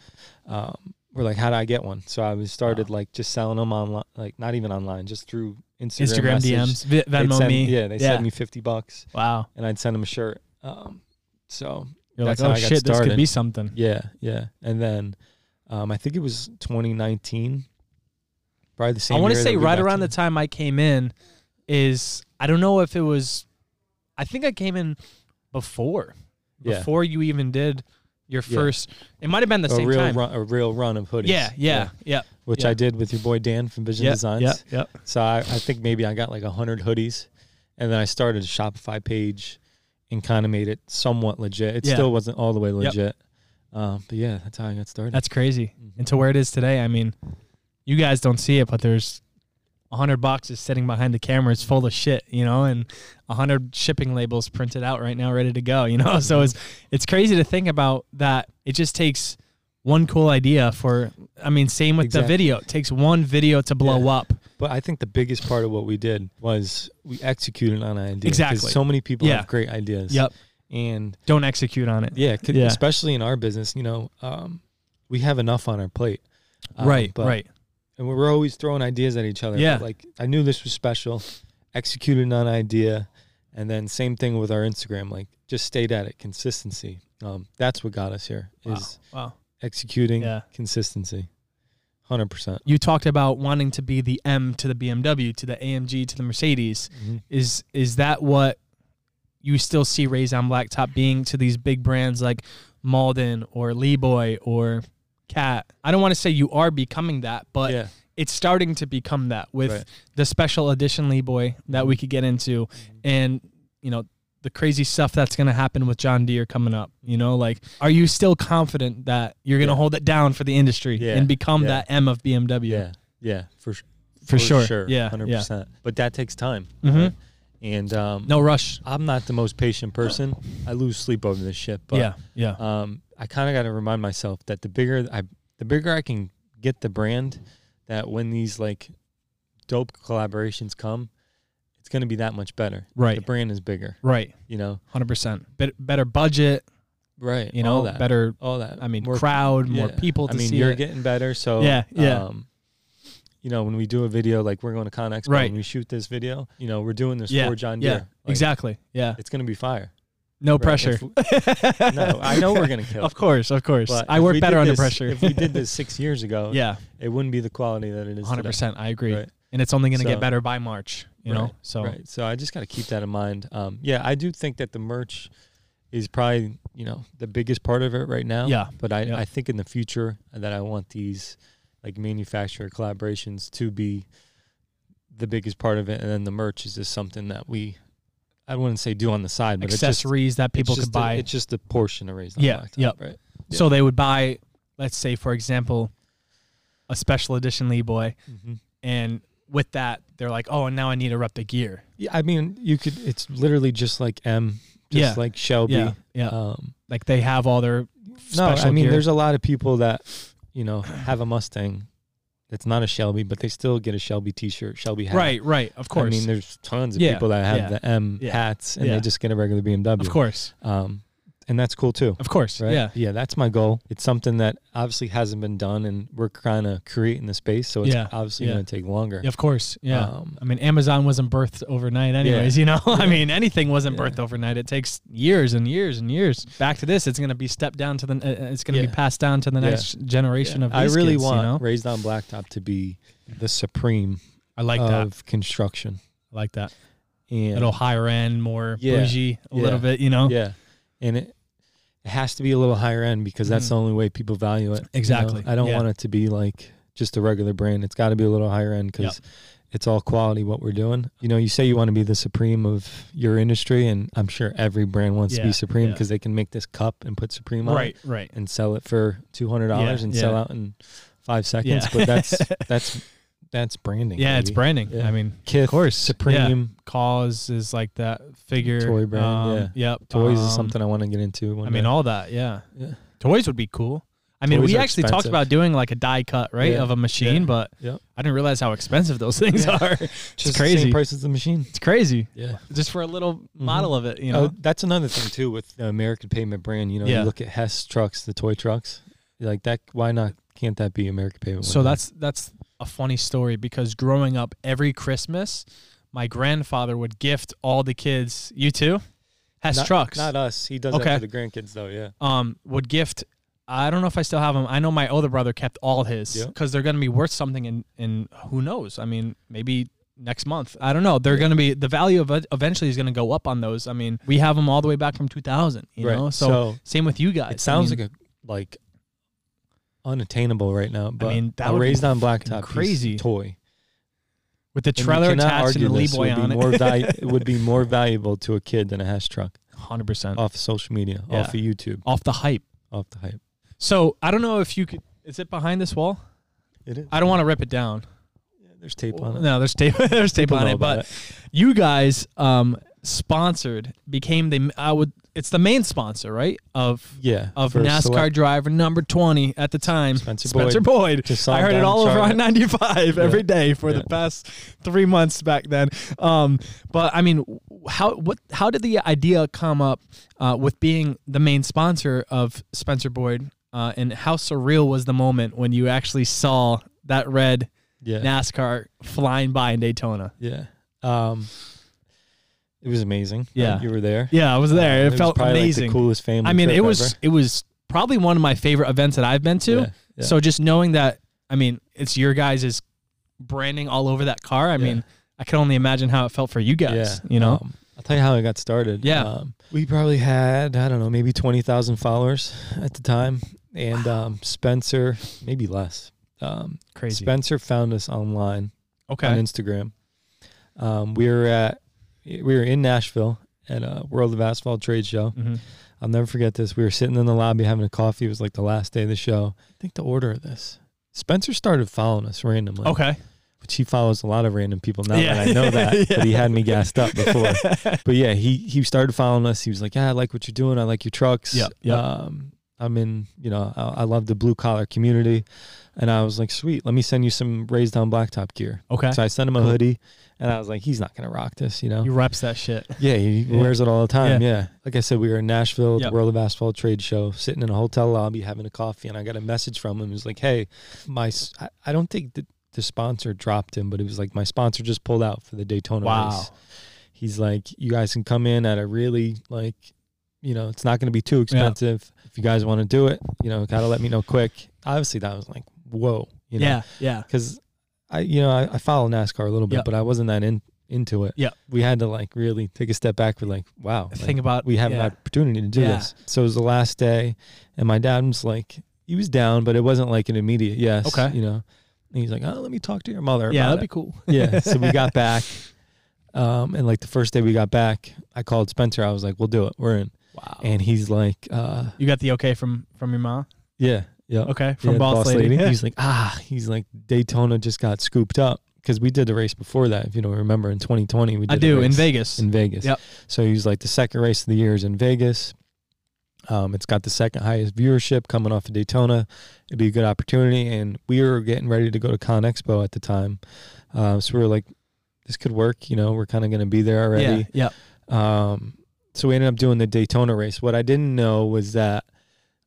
Um, We're like, how do I get one? So I was started wow. like just selling them online, like not even online, just through Instagram, Instagram message. D Ms, Venmo send, me. Yeah, they yeah. sent me fifty bucks. Wow. And I'd send them a shirt. Um, so you're that's like, oh how I shit, got started. This could be something. Yeah, yeah. And then um, I think it was twenty nineteen, probably the same. I want to say right around the time I came in is I don't know if it was, I think I came in before yeah. before you even did. Your first, yeah. it might have been the a same real time. Run, a real run of hoodies. Yeah, yeah, yeah. yeah. Which yeah. I did with your boy Dan from Vision yeah, Designs. Yeah, yeah. So I, I think maybe I got like one hundred hoodies, and then I started a Shopify page and kind of made it somewhat legit. It yeah. still wasn't all the way legit. Yep. Um, but yeah, that's how I got started. That's crazy. Mm-hmm. And to where it is today, I mean, you guys don't see it, but there's one hundred boxes sitting behind the camera. It's full of shit, you know, and one hundred shipping labels printed out right now, ready to go, you know. So it's it's crazy to think about that. It just takes one cool idea for, I mean, same with exactly. the video. It takes one video to blow yeah. up. But I think the biggest part of what we did was we executed on an idea. Exactly. Because so many people yeah. have great ideas. Yep. And don't execute on it. Yeah, yeah. Especially in our business, you know, um, we have enough on our plate. Um, right, but, right. And we were always throwing ideas at each other. Yeah. Like, I knew this was special, executed on an idea. And then same thing with our Instagram, like just stayed at it, consistency. Um, that's what got us here is wow. Wow. executing yeah. consistency, one hundred percent. You talked about wanting to be the M to the B M W, to the A M G, to the Mercedes. Mm-hmm. Is is that what you still see Raised on Blacktop being to these big brands like Mahlden or LeeBoy or Cat? I don't want to say you are becoming that, but yeah. it's starting to become that with right. the special edition LeeBoy that we could get into and, you know, the crazy stuff that's going to happen with John Deere coming up, you know, like, are you still confident that you're going to yeah. hold it down for the industry yeah. and become yeah. that M of B M W? Yeah. Yeah. For, for, for sure. sure. Yeah. one hundred percent. Yeah. But that takes time. Mm-hmm. Right? And, um, no rush. I'm not the most patient person. I lose sleep over this shit, but, yeah. Yeah. um, I kind of got to remind myself that the bigger I, the bigger I can get the brand, that when these like dope collaborations come, it's going to be that much better. Right. The brand is bigger. Right. You know, one hundred percent. Be better budget. Right. You know, all that. better. All that. I mean, more crowd, yeah. more people to see I mean, see you're it. getting better. So, yeah, yeah. Um, you know, when we do a video, like we're going to ConExpo right. and we shoot this video, you know, we're doing this yeah. for John Deere. Yeah. Like, exactly. Yeah. It's going to be fire. No right? pressure. If, no, I know we're going to kill. Of course, of course. But I work better under this, pressure. If we did this six years ago, yeah. it wouldn't be the quality that it is today. one hundred percent. I agree. Right? And it's only going to so, get better by March. You right, know, so right. so I just got to keep that in mind. Um, yeah, I do think that the merch is probably you know the biggest part of it right now. Yeah, but I yeah. I think in the future that I want these like manufacturer collaborations to be the biggest part of it, and then the merch is just something that we I wouldn't say do on the side, but accessories it's just, that people could buy. A, it's just a portion of Raised on yeah, Blacktop, yep. right? Yeah. So they would buy, let's say for example, a special edition LeeBoy, mm-hmm. and with that, they're like, oh, and now I need to rep the gear. Yeah, I mean, you could. It's literally just like M, just yeah. like Shelby. Yeah, yeah. Um, like they have all their special No, I mean, gear. There's a lot of people that, you know, have a Mustang that's not a Shelby, but they still get a Shelby T-shirt, Shelby hat. Right, right, of course. I mean, there's tons of yeah, people that have yeah, the M yeah, hats, and yeah. they just get a regular B M W. Of course. Um, and that's cool, too. Of course, right? yeah. Yeah, that's my goal. It's something that obviously hasn't been done, and we're kind of creating the space, so it's yeah, obviously yeah. going to take longer. Yeah, of course, yeah. Um, I mean, Amazon wasn't birthed overnight anyways, yeah, you know? Yeah. I mean, anything wasn't yeah. birthed overnight. It takes years and years and years. Back to this, it's going to be stepped down to the, uh, it's going to yeah. be passed down to the yeah. next generation yeah. of these I really kids, want you know? Raised on Blacktop to be the Supreme I like of that. construction. I like that. And a little higher end, more yeah, bougie a yeah, little bit, you know? Yeah, and it, It has to be a little higher end because that's mm. the only way people value it. Exactly. You know? I don't yeah. want it to be like just a regular brand. It's got to be a little higher end because yep. it's all quality what we're doing. You know, you say you want to be the Supreme of your industry, and I'm sure every brand wants yeah, to be Supreme because yeah. they can make this cup and put Supreme on right, right. and sell it for two hundred dollars yeah, and yeah. sell out in five seconds. Yeah. But that's that's that's branding. Yeah, maybe. It's branding. Yeah. I mean, Kith, of course. Supreme. Yeah. Cause is like that figure. Toy brand, um, yeah. Yep. Toys um, is something I want to get into. One I mean, day. all that, yeah. yeah. Toys would be cool. I mean, Toys we actually expensive. talked about doing like a die cut, right, yeah. of a machine, yeah. but yep. I didn't realize how expensive those things yeah. are. It's Just crazy. The same price as the machine. It's crazy. Yeah. Just for a little mm-hmm. model of it, you know. Oh, that's another thing, too, with the American Pavement brand. You know, yeah. you look at Hess trucks, the toy trucks. You're like, that, why not? Can't that be American Pavement? So that's that's... a funny story because growing up every Christmas, my grandfather would gift all the kids. You too? Hess not, trucks. Not us. He does okay. that for the grandkids though. Yeah. Um, would gift. I don't know if I still have them. I know my older brother kept all his because yep. they're going to be worth something. And and who knows? I mean, maybe next month. I don't know. They're yeah. going to be the value of it eventually is going to go up on those. I mean, we have them all the way back from two thousand. You right. know. So, so same with you guys. It sounds I mean, like a like. unattainable right now, but I mean, that a Raised on Blacktop crazy toy with the trailer and attached and the LeeBoy on it. It would be more valuable to a kid than a Hess truck. one hundred percent off social media, yeah. off of YouTube, off the hype, off the hype. So I don't know if you could. Is it behind this wall? It is. I don't want to rip it down. Yeah, there's tape on it. No, there's tape. there's tape People on it. But it. you guys um, sponsored became the I would it's the main sponsor, right? Of yeah, of NASCAR select. driver number twenty at the time, Spencer, Spencer Boyd. Boyd. I heard it all Charlotte. over on ninety-five yeah. every day for yeah. the past three months back then. Um, but I mean, how what how did the idea come up uh, with being the main sponsor of Spencer Boyd? Uh, and how surreal was the moment when you actually saw that red yeah. NASCAR flying by in Daytona? Yeah. Um, it was amazing. Yeah. Like you were there. Yeah, I was there. Uh, it, it felt was amazing. Like the coolest family I mean, trip it was ever. It was probably one of my favorite events that I've been to. Yeah, yeah. So just knowing that, I mean, it's your guys' branding all over that car. I yeah. mean, I can only imagine how it felt for you guys, yeah. you know? Um, I'll tell you how it got started. Yeah. Um, we probably had, I don't know, maybe twenty thousand followers at the time. And wow. um, Spencer, maybe less. Um, Crazy. Spencer found us online, okay, on Instagram. Um, we were at, we were in Nashville at a World of Asphalt trade show. Mm-hmm. I'll never forget this. We were sitting in the lobby having a coffee. It was like the last day of the show. I think the order of this, Spencer started following us randomly. Okay, which he follows a lot of random people now, yeah. and I know that. yeah. But he had me gassed up before. But yeah, he he started following us. He was like, "Yeah, I like what you're doing. I like your trucks. Yeah, yep. Um, I'm in, you know, I, I love the blue collar community." And I was like, sweet, let me send you some Raised on Blacktop gear. Okay. So I sent him a hoodie, and I was like, he's not going to rock this, you know? He reps that shit. Yeah, he yeah. wears it all the time, yeah. yeah. Like I said, we were in Nashville, yep. the World of Asphalt trade show, sitting in a hotel lobby having a coffee, and I got a message from him. He was like, hey, my, I, I don't think the, the sponsor dropped him, but it was like, my sponsor just pulled out for the Daytona wow. race. He's like, you guys can come in at a really, like, you know, it's not going to be too expensive. Yeah. If you guys want to do it, you know, got to let me know quick. Obviously, that was like, whoa. You know? Yeah, yeah. Because, I, you know, I, I follow NASCAR a little bit, yep. but I wasn't that in, into it. Yeah. We had to, like, really take a step back. We're like, wow. Like, think about We have yeah. an opportunity to do yeah. this. So it was the last day, and my dad was like, he was down, but it wasn't like an immediate yes. Okay. You know, and he's like, oh, let me talk to your mother yeah, about that'd it. Be cool. Yeah, so we got back, um, and, like, the first day we got back, I called Spencer. I was like, we'll do it. We're in. Wow. And he's like, uh, you got the okay from, from your mom? Yeah. Yeah. Okay. From yeah, boss, boss lady. lady. Yeah. He's like, ah, he's like, Daytona just got scooped up. Cause we did the race before that. If you don't remember, in twenty twenty, we did I do in Vegas, in Vegas. Yep. So he's like, the second race of the year is in Vegas. Um, it's got the second highest viewership coming off of Daytona. It'd be a good opportunity. And we were getting ready to go to ConExpo at the time. Um, uh, so we were like, this could work, you know, we're kind of going to be there already. Yeah. Yep. Um, So we ended up doing the Daytona race. What I didn't know was that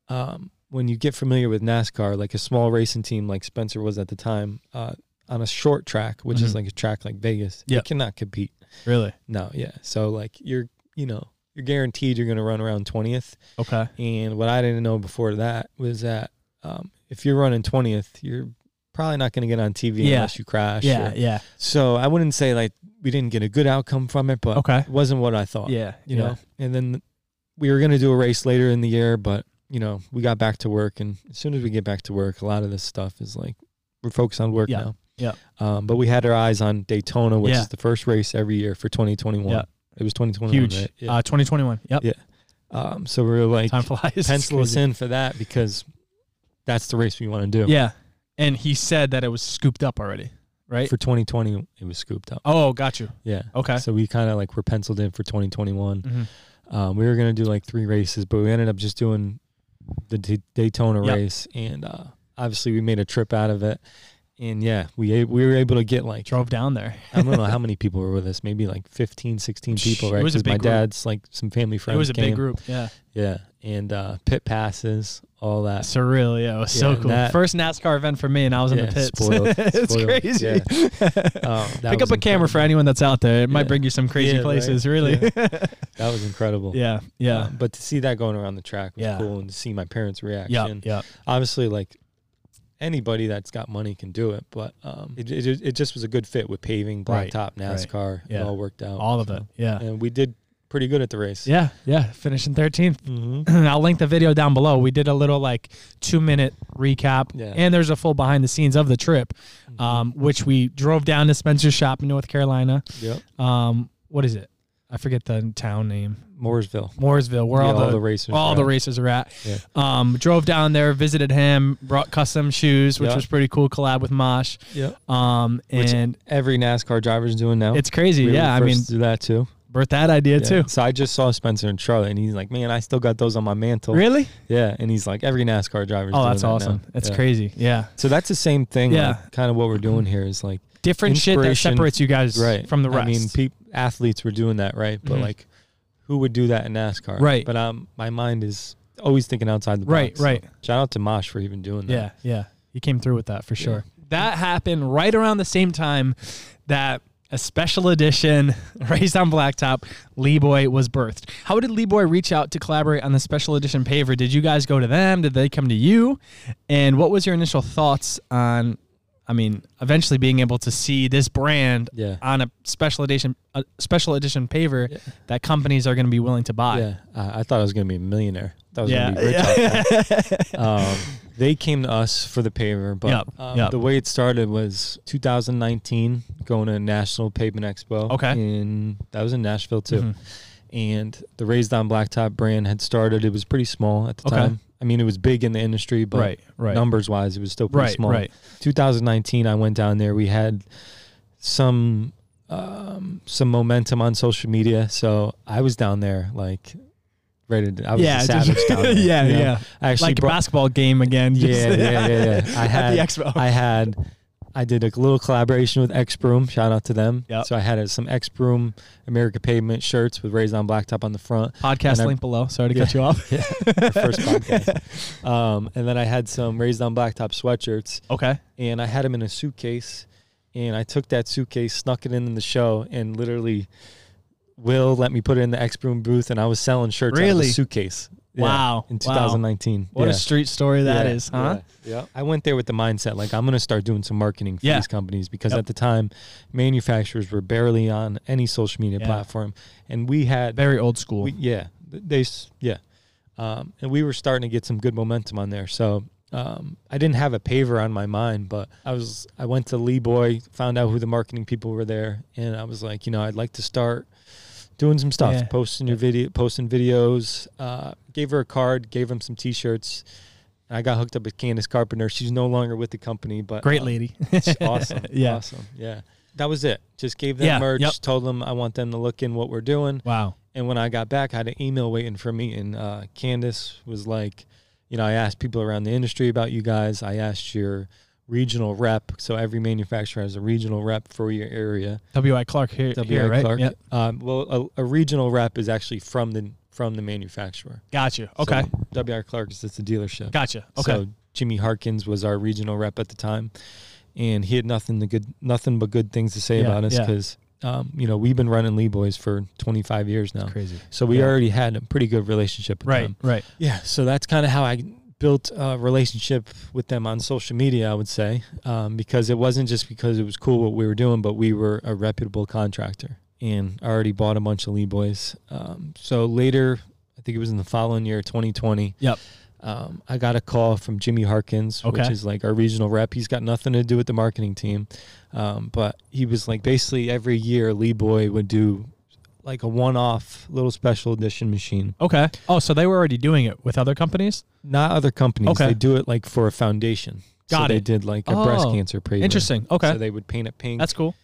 um, when you get familiar with NASCAR, like a small racing team like Spencer was at the time, uh, on a short track, which mm-hmm. is like a track like Vegas, yep. you cannot compete. Really? No, yeah. So like you're, you know, you're guaranteed you're going to run around twentieth. Okay. And what I didn't know before that was that um, if you're running twentieth, you're probably not going to get on T V yeah. unless you crash. Yeah, or, yeah. So I wouldn't say like, we didn't get a good outcome from it, but okay. it wasn't what I thought. Yeah. You yeah. know, and then we were going to do a race later in the year, but, you know, we got back to work. And as soon as we get back to work, a lot of this stuff is like, we're focused on work yeah. now. Yeah. Um, but we had our eyes on Daytona, which yeah. is the first race every year for twenty twenty-one. Yeah. It was twenty twenty-one. Huge. Right? Yeah. Uh, twenty twenty-one. Yep. Yeah. Um, so we were like, time flies. Pencil us in for that because that's the race we want to do. Yeah. And he said that it was scooped up already. Right? For twenty twenty, it was scooped up. Oh, got you. Yeah. Okay. So we kind of like were penciled in for twenty twenty-one. Mm-hmm. Um, we were going to do like three races, but we ended up just doing the D Daytona yep. race. And uh, obviously we made a trip out of it. And yeah, we we were able to get like. Drove down there. I don't know how many people were with us. Maybe like fifteen, sixteen people, right? It was a big my group. Dad's like some family friends. It was a came. Big group. Yeah. Yeah. And uh, pit passes. All that surreal, yeah, it was yeah, so cool. That, first NASCAR event for me, and I was yeah, in the pits. Spoiled, it's spoiled, crazy. Yeah. Um, Pick up incredible. a camera for anyone that's out there. It yeah. might bring you some crazy yeah, places, right? really. Yeah. That was incredible. Yeah, yeah. Um, but to see that going around the track was yeah. cool, and to see my parents' reaction. Yeah, yeah. Obviously, like anybody that's got money can do it, but um, it, it it just was a good fit with paving, blacktop, NASCAR. Right. Yeah. It all worked out. All of so. it. Yeah, and we did. Pretty good at the race. Yeah, yeah. Finishing thirteenth. Mm-hmm. I'll link the video down below. We did a little like two minute recap, yeah. and there's a full behind the scenes of the trip, mm-hmm. um, which we drove down to Spencer's shop in North Carolina. Yep. Um, what is it? I forget the town name. Mooresville. Mooresville, where yeah, all, the, all the racers, all the racers are at. Yeah. Um, drove down there, visited him, brought custom shoes, which yep. was pretty cool. Collab with Mosh. Yeah. Um, and which every NASCAR driver's doing now. It's crazy. We yeah, were the first I mean, to do that too. Worth that idea, yeah. too. So I just saw Spencer and Charlotte, and he's like, man, I still got those on my mantle. Really? Yeah. And he's like, every NASCAR driver's doing that now. Oh, that's awesome. That's yeah. crazy. Yeah. So that's the same thing. Yeah. Like, kind of what we're doing here is like. Different shit that separates you guys right. from the rest. I mean, pe- athletes were doing that, right? But mm-hmm. like, who would do that in NASCAR? Right. But um, my mind is always thinking outside the box. Right, right. So shout out to Mosh for even doing that. Yeah, yeah. He came through with that for sure. Yeah. That happened right around the same time that a special edition Raised on Blacktop, LeeBoy, was birthed. How did LeeBoy reach out to collaborate on the special edition paver? Did you guys go to them? Did they come to you? And what was your initial thoughts on, I mean, eventually being able to see this brand yeah. on a special edition a special edition paver yeah. that companies are going to be willing to buy? Yeah, uh, I thought I was going to be a millionaire. I was yeah. going to be rich off that. Um, they came to us for the paver, but yep. Um, yep. the way it started was two thousand nineteen, going to National Pavement Expo. Okay. In, that was in Nashville, too. Mm-hmm. And the Raised on Blacktop brand had started. It was pretty small at the okay. time. I mean, it was big in the industry, but right, right. numbers-wise, it was still pretty right, small. Right. two thousand nineteen, I went down there. We had some um, some momentum on social media, so I was down there, like... Ready to, I was yeah, a savage just, down there, yeah, you know? yeah. I actually like brought, a basketball game again. Yeah, yeah, yeah, yeah, yeah. I had, at the Expo. I had, I did a little collaboration with X Broom. Shout out to them. Yep. So I had a, some X Broom American Pavement shirts with Raised on Blacktop on the front. Podcast I, link below. Sorry to yeah, cut you off. Yeah, first podcast. Um, and then I had some Raised on Blacktop sweatshirts. Okay. And I had them in a suitcase, and I took that suitcase, snuck it in, in the show, and literally. Will let me put it in the X Broom booth, and I was selling shirts really? out of a suitcase. Wow. Yeah, in twenty nineteen. Wow. What yeah. a street story that yeah. is, huh? Yeah. yeah. I went there with the mindset, like, I'm going to start doing some marketing for yeah. these companies because yep. at the time, manufacturers were barely on any social media yeah. platform. And we had... Very old school. We, yeah. They, yeah. Um, and we were starting to get some good momentum on there. So um, I didn't have a paver on my mind, but I was. I went to LeeBoy, found out who the marketing people were there, and I was like, you know, I'd like to start... Doing some stuff, yeah. posting your video, posting videos. Uh, gave her a card, gave him some T-shirts. I got hooked up with Candace Carpenter. She's no longer with the company, but great uh, lady, she's awesome, yeah, awesome, yeah. That was it. Just gave them yeah. merch. Yep. Told them I want them to look in what we're doing. Wow. And when I got back, I had an email waiting for me, and uh, Candace was like, you know, I asked people around the industry about you guys. I asked your regional rep, so every manufacturer has a regional rep for your area. W I. Clark here, W I. Here, right? Clark. Yep. Um, well, a, a regional rep is actually from the from the manufacturer. Gotcha. Okay. So W I. Clark is just a dealership. Gotcha. Okay. So Jimmy Harkins was our regional rep at the time, and he had nothing to good nothing but good things to say yeah, about us because yeah. um, you know, we've been running LeeBoys for twenty-five years now. That's crazy. So we yeah. already had a pretty good relationship with right, them. Right. Right. Yeah. So that's kind of how I built a relationship with them on social media, I would say, um, because it wasn't just because it was cool what we were doing, but we were a reputable contractor, and I already bought a bunch of LeeBoys. Um, so later, I think it was in the following year, twenty twenty, Yep. Um, I got a call from Jimmy Harkins, okay. which is like our regional rep. He's got nothing to do with the marketing team, um, but he was like, basically every year LeeBoy would do like a one-off little special edition machine. Okay. Oh, so they were already doing it with other companies? Not other companies. Okay. They do it like for a foundation. Got so it. They did like a oh, breast cancer paper. Interesting. Okay. So they would paint it pink. That's cool.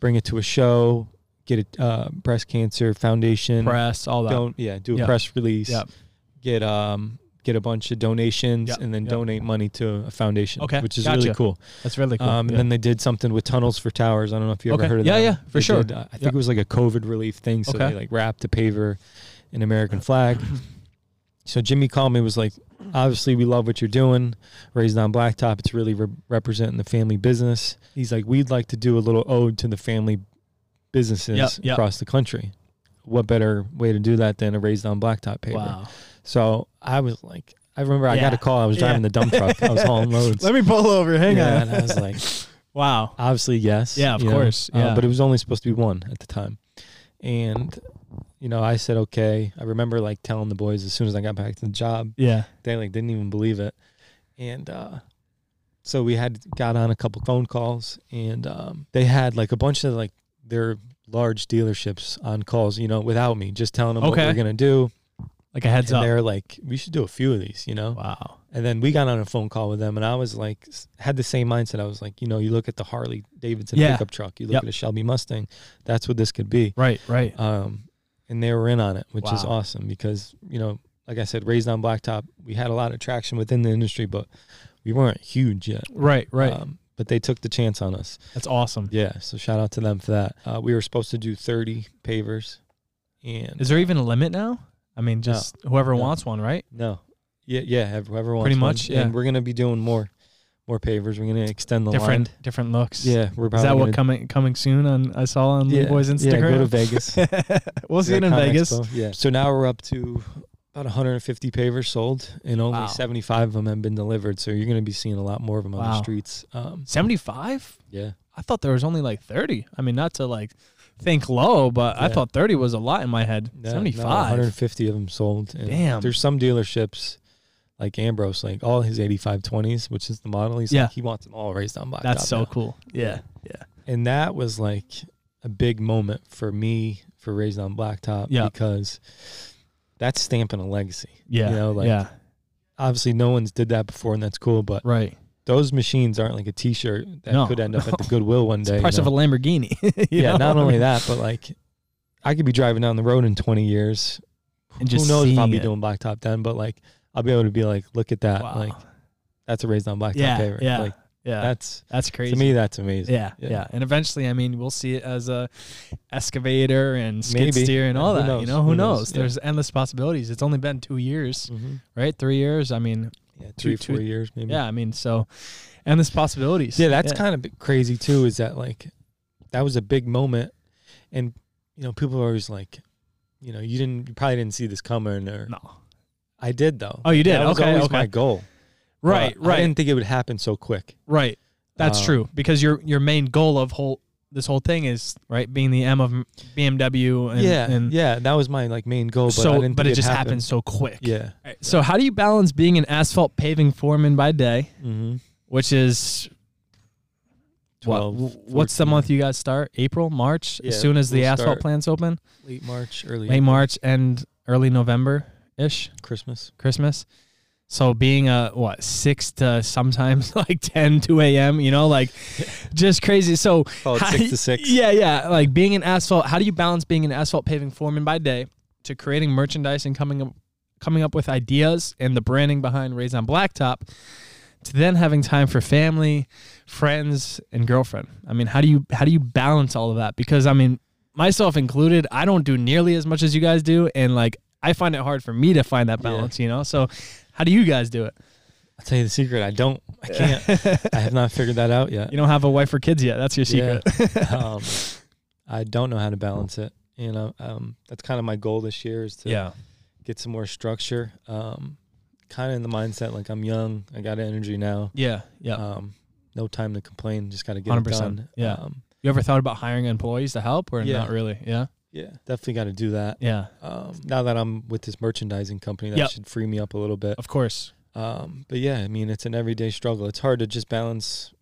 Bring it to a show, get a uh, breast cancer foundation. Press, all that. Don't, yeah, do a yep. press release. Yep. Get um get a bunch of donations yep. and then yep. donate money to a foundation, okay. which is gotcha. really cool. That's really cool. Um, yeah. And then they did something with Tunnels for Towers. I don't know if you ever okay. heard of yeah, that. Yeah, yeah, for they sure. Did, uh, I think yep. it was like a COVID relief thing, so okay. they like wrapped a paver in American flag. So Jimmy called me, was like, obviously we love what you're doing, Raised on Blacktop. It's really re- representing the family business. He's like, we'd like to do a little ode to the family businesses yep, yep. across the country. What better way to do that than a Raised on Blacktop paver? Wow. So I was like, I remember yeah. I got a call. I was driving yeah. the dump truck. I was hauling loads. Let me pull over. Hang yeah, on. And I was like, wow. Obviously, yes. Yeah, of course. Yeah. Uh, but it was only supposed to be one at the time. And... You know, I said, okay. I remember, like, telling the boys as soon as I got back to the job. Yeah. They, like, didn't even believe it. And uh, so we had got on a couple phone calls, and um, they had, like, a bunch of, like, their large dealerships on calls, you know, without me, just telling them okay. what we're going to do. Like a heads and up. And they're like, we should do a few of these, you know? Wow. And then we got on a phone call with them, and I was, like, had the same mindset. I was like, you know, you look at the Harley Davidson yeah. pickup truck. You look yep. at a Shelby Mustang. That's what this could be. Right, right. Um and they were in on it, which wow. is awesome because, you know, like I said, Raised on Blacktop, we had a lot of traction within the industry, but we weren't huge yet. Right, right. Um, but they took the chance on us. That's awesome. Yeah, so shout out to them for that. Uh, we were supposed to do thirty pavers. And is there even a limit now? I mean, just no, whoever no, wants one, right? No. Yeah, yeah, whoever wants Pretty much, one. Yeah. And we're going to be doing more. More pavers. We're gonna extend the different line. different looks. Yeah, we're probably is that what coming coming soon? On I saw on yeah, LeeBoy's Instagram. Yeah, go to Vegas. We'll see it in Vegas. Expo. Yeah. So now we're up to about one hundred fifty pavers sold, and only wow. seventy-five of them have been delivered. So you're gonna be seeing a lot more of them wow. on the streets. Um, seventy-five? Yeah. I thought there was only like thirty. I mean, not to like think low, but yeah. I thought thirty was a lot in my head. No, seventy-five. No, one hundred fifty of them sold. And damn. There's some dealerships. Like Ambrose, like all his eighty-five twenties, which is the model. He's yeah. like, he wants them all raised on blacktop. That's so now. Cool. Yeah. Yeah. And that was like a big moment for me for Raised on Blacktop yep. because that's stamping a legacy. Yeah. You know, like yeah. obviously no one's did that before and that's cool, but right. those machines aren't like a t-shirt that no, could end up no. at the Goodwill one day. It's parts you know? of a Lamborghini. yeah. Not only I mean? that, but like I could be driving down the road in twenty years. And just who knows if I'll be it. doing blacktop then, but like, I'll be able to be like, look at that. Wow. Like, that's a Raised on Blacktop yeah, favorite. Yeah, like, yeah. That's, that's crazy. To me, that's amazing. Yeah, yeah, yeah. And eventually, I mean, we'll see it as a excavator and skid Maybe. steer and all and that. Knows? You know, who, who knows? knows? Yeah. There's endless possibilities. It's only been two years, mm-hmm. right? Three years. I mean, yeah, three, two, four two, years maybe. Yeah, I mean, so endless possibilities. Yeah, that's yeah. kind of crazy too, is that like, that was a big moment. And, you know, people are always like, you know, you didn't, you probably didn't see this coming or. No. I did, though. Oh, you did? That was okay, always okay. my goal. Right, uh, right. I didn't think it would happen so quick. Right. That's um, true, because your your main goal of whole this whole thing is, right, being the M of B M W. And, yeah, and yeah, that was my like main goal, but so, I didn't But think it, it just happened. happened so quick. Yeah. Right, so yeah. how do you balance being an asphalt paving foreman by day, mm-hmm. which is, twelve, what, what's the month you guys start? April, March, yeah, as soon as we'll the asphalt plant's open? Late March, early Late April. March and early November. Ish Christmas, Christmas. So being a what six to sometimes like ten, two a.m. You know, like just crazy. So oh, it's six you, to six. Yeah, yeah. Like being an asphalt. How do you balance being an asphalt paving foreman by day to creating merchandise and coming up, coming up with ideas and the branding behind Raised on Blacktop, to then having time for family, friends, and girlfriend? I mean, how do you how do you balance all of that? Because I mean, myself included, I don't do nearly as much as you guys do, and like. I find it hard for me to find that balance, yeah. you know? So how do you guys do it? I'll tell you the secret. I don't, I can't, I have not figured that out yet. You don't have a wife or kids yet. That's your secret. Yeah. um, I don't know how to balance it. You know, um, that's kind of my goal this year is to yeah. get some more structure. Um, kind of in the mindset, like I'm young, I got energy now. Yeah. Yeah. Um, no time to complain. Just got to get one hundred percent, it done. Yeah. Um, you ever thought about hiring employees to help or yeah. not really? Yeah. Yeah, definitely got to do that. Yeah. Um, now that I'm with this merchandising company, that yep. should free me up a little bit. Of course. Um, but yeah, I mean, it's an everyday struggle. It's hard to just balance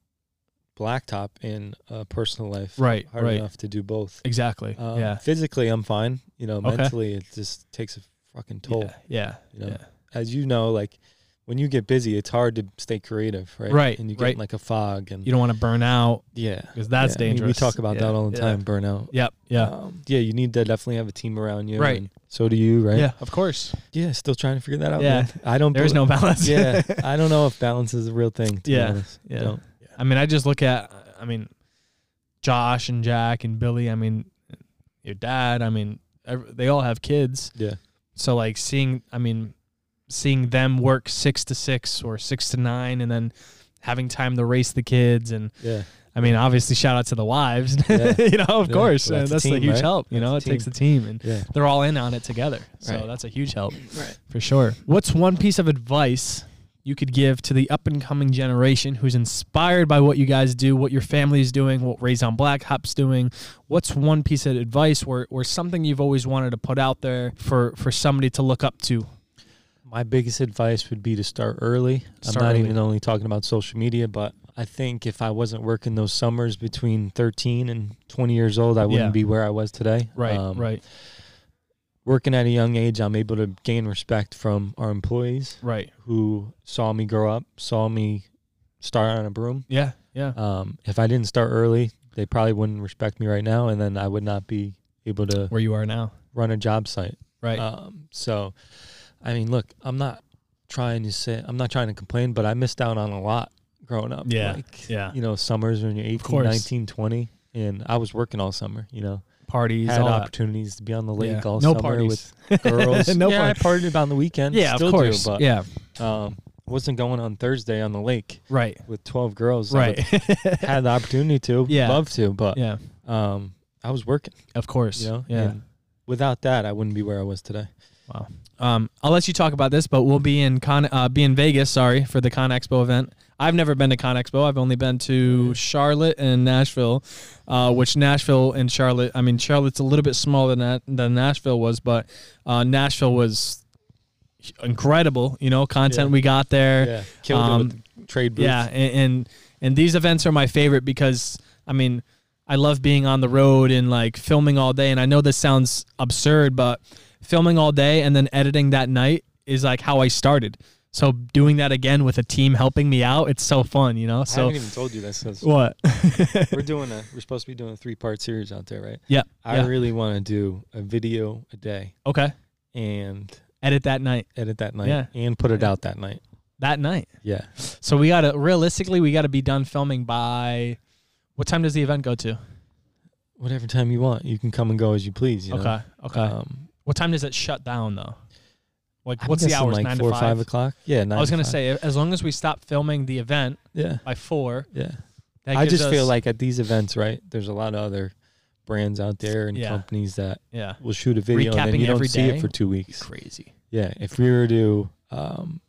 blacktop and uh, personal life. Right, hard right. enough to do both. Exactly, um, yeah. Physically, I'm fine. You know, okay. mentally, it just takes a fucking toll. Yeah, yeah. You know? Yeah. As you know, like, when you get busy, it's hard to stay creative, right? Right, and you get right. in like a fog. And you don't want to burn out. Yeah. Because that's yeah. dangerous. I mean, we talk about yeah. that all the yeah. time, burnout. Yep, yeah. Um, yeah, you need to definitely have a team around you. Right. And so do you, right? Yeah, of course. Yeah, still trying to figure that out. Yeah. Man. I don't. There's no balance. Yeah. I don't know if balance is a real thing, to yeah. be honest. Yeah. Don't. yeah. I mean, I just look at, I mean, Josh and Jack and Billy, I mean, your dad, I mean, they all have kids. Yeah. So, like, seeing, I mean... seeing them work six to six or six to nine and then having time to race the kids. And yeah, I mean, obviously shout out to the wives, yeah. you know, of yeah. course, well, that's, that's a, team, a huge right? help. You that's know, it team. takes a team and yeah. they're all in on it together. So right. that's a huge help right. for sure. What's one piece of advice you could give to the up and coming generation who's inspired by what you guys do, what your family is doing, what Raised on Blacktop's doing? What's one piece of advice or, or something you've always wanted to put out there for, for somebody to look up to? My biggest advice would be to start early. Start I'm not early. even only talking about social media, but I think if I wasn't working those summers between thirteen and twenty years old, I wouldn't yeah. be where I was today. Right, um, right. Working at a young age, I'm able to gain respect from our employees right. who saw me grow up, saw me start on a broom. Yeah, yeah. Um, if I didn't start early, they probably wouldn't respect me right now, and then I would not be able to... Where you are now. run a job site. Right. Um, so, I mean, look, I'm not trying to say, I'm not trying to complain, but I missed out on a lot growing up. Yeah. Like, yeah. You know, summers when you're eighteen, nineteen, twenty, and I was working all summer, you know. Parties. Had opportunities that. to be on the lake yeah. all no summer parties. with girls. no yeah, parties. I partied on the weekend. Yeah, Still of course. Do, but, yeah. Um, wasn't going on Thursday on the lake. Right. With twelve girls. Right. Had the opportunity to. Yeah. Love to, but yeah. um, I was working. Of course. You know? Yeah. And without that, I wouldn't be where I was today. Wow. Um, I'll let you talk about this, but we'll be in Con, uh, be in Vegas, sorry, for the ConExpo event. I've never been to ConExpo. I've only been to Charlotte and Nashville, uh, which Nashville and Charlotte, I mean, Charlotte's a little bit smaller than, that, than Nashville was, but uh, Nashville was incredible, you know, content yeah. we got there. Yeah, killed um, it with the trade booth. Yeah, and, and, and these events are my favorite because, I mean, I love being on the road and, like, filming all day, and I know this sounds absurd, but filming all day and then editing that night is, like, how I started. So doing that again with a team helping me out, it's so fun, you know? So I haven't even told you this. What? we're doing a, we're supposed to be doing a three-part series out there, right? Yeah. I yeah. really want to do a video a day. Okay. And edit that night. Edit that night. Yeah. And put it out that night. That night? Yeah. So we got to, realistically, we got to be done filming by, what time does the event go to? Whatever time you want. You can come and go as you please, you okay. know? Okay. Um, what time does it shut down, though? Like, what's the hours? Like nine four to five? Or five o'clock? Yeah, nine I was going to say, as long as we stop filming the event yeah. by four. Yeah. That I just us... feel like at these events, right, there's a lot of other brands out there and yeah. companies that yeah. will shoot a video Recapping and then you don't see it for two weeks. Crazy. Yeah. If we were to, um,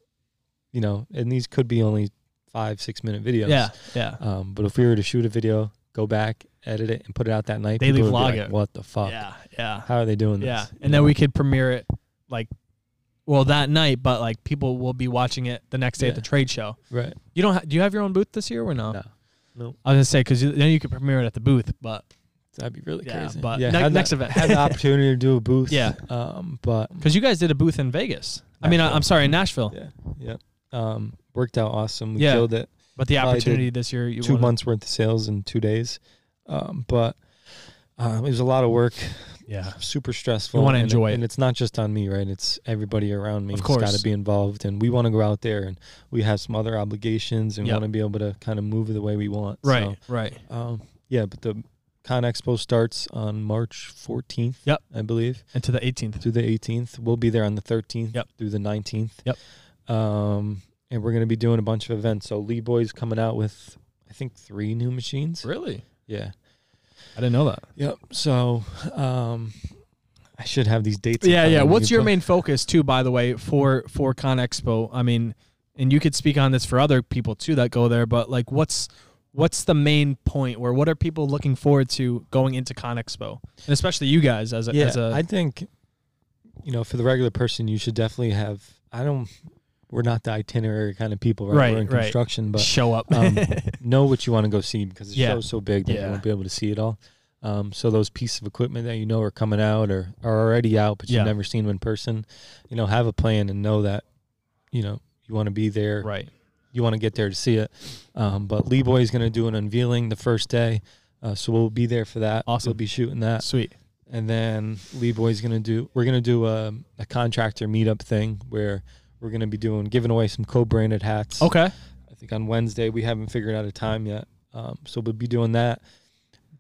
you know, and these could be only five, six minute videos. Yeah. Yeah. Um, but if we were to shoot a video, go back, edit it, and put it out that night, daily vlog it. Like, what the fuck? Yeah. Yeah. How are they doing this? Yeah. And you then know? we could premiere it like, well, that night, but like people will be watching it the next day yeah. at the trade show. Right. You don't. Ha- do you have your own booth this year or no? No. Nope. I was gonna say because then you could premiere it at the booth, but that'd be really yeah, crazy. But yeah, ne- next the, event, had the opportunity to do a booth. Yeah. Um, but because you guys did a booth in Vegas. Nashville. I mean, I, I'm sorry, in Nashville. Yeah. Yep. Yeah. Um, worked out awesome. We yeah. killed it. But the Probably opportunity this year, you two wanted... months worth of sales in two days. Um, but um, it was a lot of work. Yeah, super stressful. You want to enjoy and, it. And it's not just on me, right? It's everybody around me. Of course. It's got to be involved. And we want to go out there and we have some other obligations and yep. want to be able to kind of move the way we want. Right, so, right. Um, yeah, but the ConExpo starts on March fourteenth, yep. I believe. And to the eighteenth. To the eighteenth. We'll be there on the thirteenth yep. through the nineteenth. Yep. Um, and we're going to be doing a bunch of events. So LeeBoy's coming out with, I think, three new machines. Really? Yeah. I didn't know that. Yep. So, um, I should have these dates. Yeah, yeah. What's your main focus, too, by the way, for, for ConExpo? I mean, and you could speak on this for other people, too, that go there, but, like, what's what's the main point? Where what are people looking forward to going into ConExpo? And especially you guys as a... Yeah, as a I think, you know, for the regular person, you should definitely have... I don't... We're not the itinerary kind of people, right? right We're in construction, right. but show up, um, know what you want to go see because the yeah. show's so big that yeah. you won't be able to see it all. Um, so those pieces of equipment that you know are coming out or are already out, but you've yeah. never seen them in person, you know, have a plan and know that, you know, you want to be there, right? You want to get there to see it. Um, but LeeBoy is going to do an unveiling the first day, uh, so we'll be there for that. Awesome, we'll be shooting that. Sweet. And then LeeBoy's going to do. We're going to do a, a contractor meetup thing where. We're going to be doing, giving away some co-branded hats. Okay. I think on Wednesday, we haven't figured out a time yet. Um, so we'll be doing that.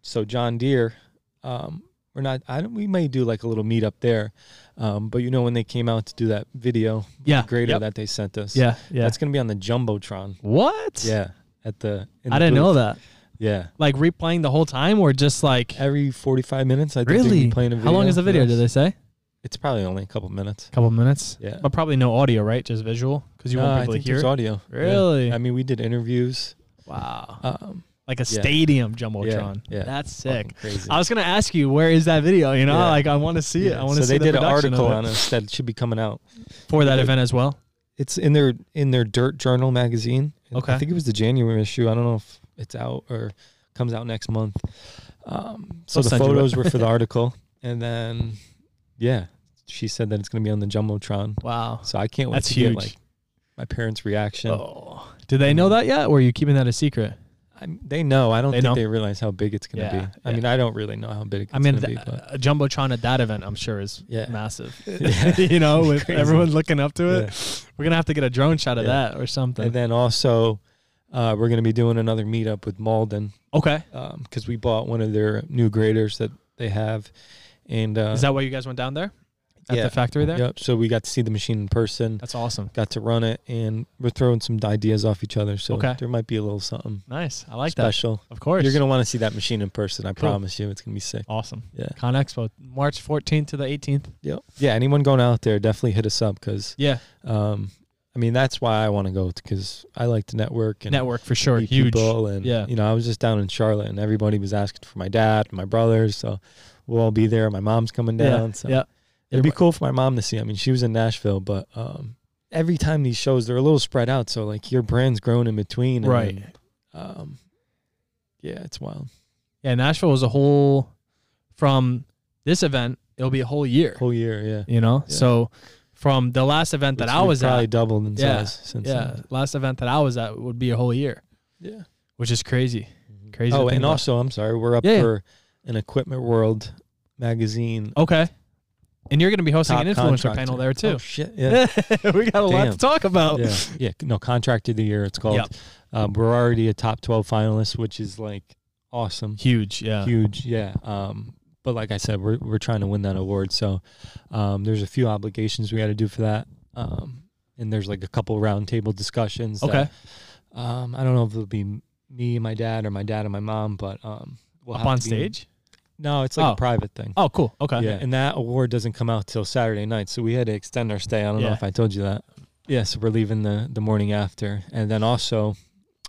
So John Deere, um, we're not, I don't, we may do like a little meetup there. Um, but you know, when they came out to do that video, yeah. the grader yep. that they sent us. Yeah. Yeah. That's going to be on the Jumbotron. What? Yeah. At the, in the I didn't booth. know that. Yeah. Like replaying the whole time or just like. Every forty-five minutes. I think really? They'll be playing a video. How long is the video, did they say? It's probably only a couple minutes. Couple minutes? Yeah. But probably no audio, right? Just visual? Because you uh, want people I think to hear it? Audio. Really? Yeah. I mean, we did interviews. Wow. Um, like a yeah. stadium Jumbotron. Yeah. yeah. That's sick. Crazy. I was going to ask you, where is that video? You know, yeah. like I want to see yeah. it. I want to so see the production. So they did an article on us that should be coming out. For that it, event as well? It's in their in their Dirt Journal magazine. Okay. I think it was the January issue. I don't know if it's out or comes out next month. Um, so I'll the photos were for the article. And then... Yeah, she said that it's going to be on the Jumbotron. Wow. So I can't wait That's to huge. Get like, my parents' reaction. Oh. Do they know that yet, or are you keeping that a secret? I'm, they know. I don't they think know. they realize how big it's going to yeah, be. I yeah. mean, I don't really know how big it's going to be. I mean, th- a Jumbotron at that event, I'm sure, is yeah. massive. Yeah. You know, with Crazy. everyone looking up to it. Yeah. We're going to have to get a drone shot of yeah. that or something. And then also, uh, we're going to be doing another meetup with Mahlden. Okay. Because um, we bought one of their new graders that they have. And uh, is that why you guys went down there? At yeah. the factory there? Yep. So we got to see the machine in person. That's awesome. Got to run it, and we're throwing some ideas off each other. So okay. there might be a little something. Nice. I like special. that. Special. Of course. You're going to want to see that machine in person. I cool. promise you. It's going to be sick. Awesome. Yeah. ConExpo, March fourteenth to the eighteenth. Yep. Yeah. Anyone going out there, definitely hit us up because, yeah. um, I mean, that's why I want to go because I like to network. And network for sure. Huge. People. And, yeah. you know, I was just down in Charlotte, and everybody was asking for my dad and my brothers. So we'll all be there. My mom's coming down. Yeah. So. Yeah. It'd be cool for my mom to see. I mean, she was in Nashville, but um, every time these shows, they're a little spread out. So, like, your brand's grown in between. And right. Then, um, yeah, it's wild. Yeah, Nashville was a whole, from this event, it'll be a whole year. Whole year, yeah. You know? Yeah. So, from the last event Which that I was probably at. probably doubled in yeah, size since Yeah, then. Last event that I was at would be a whole year. Yeah. Which is crazy. Mm-hmm. Crazy. Oh, and about. also, I'm sorry, we're up yeah, for yeah. an Equipment World magazine. Okay. And you're going to be hosting Top an influencer contractor. panel there, too. Oh, shit. Yeah. we got a Damn. lot to talk about. Yeah. yeah. No, Contractor of the Year, it's called. Yep. Um, we're already a top twelve finalist, which is, like, awesome. Huge, yeah. Huge, yeah. Um, but like I said, we're we're trying to win that award. So um, there's a few obligations we got to do for that. Um, and there's, like, a couple roundtable discussions. Okay. That, um, I don't know if it'll be me and my dad or my dad and my mom, but um, we'll Up have on to be stage? No, it's like oh. a private thing. Oh, cool. Okay. Yeah, and that award doesn't come out till Saturday night, so we had to extend our stay. I don't yeah. know if I told you that. Yeah, so we're leaving the, the morning after. And then also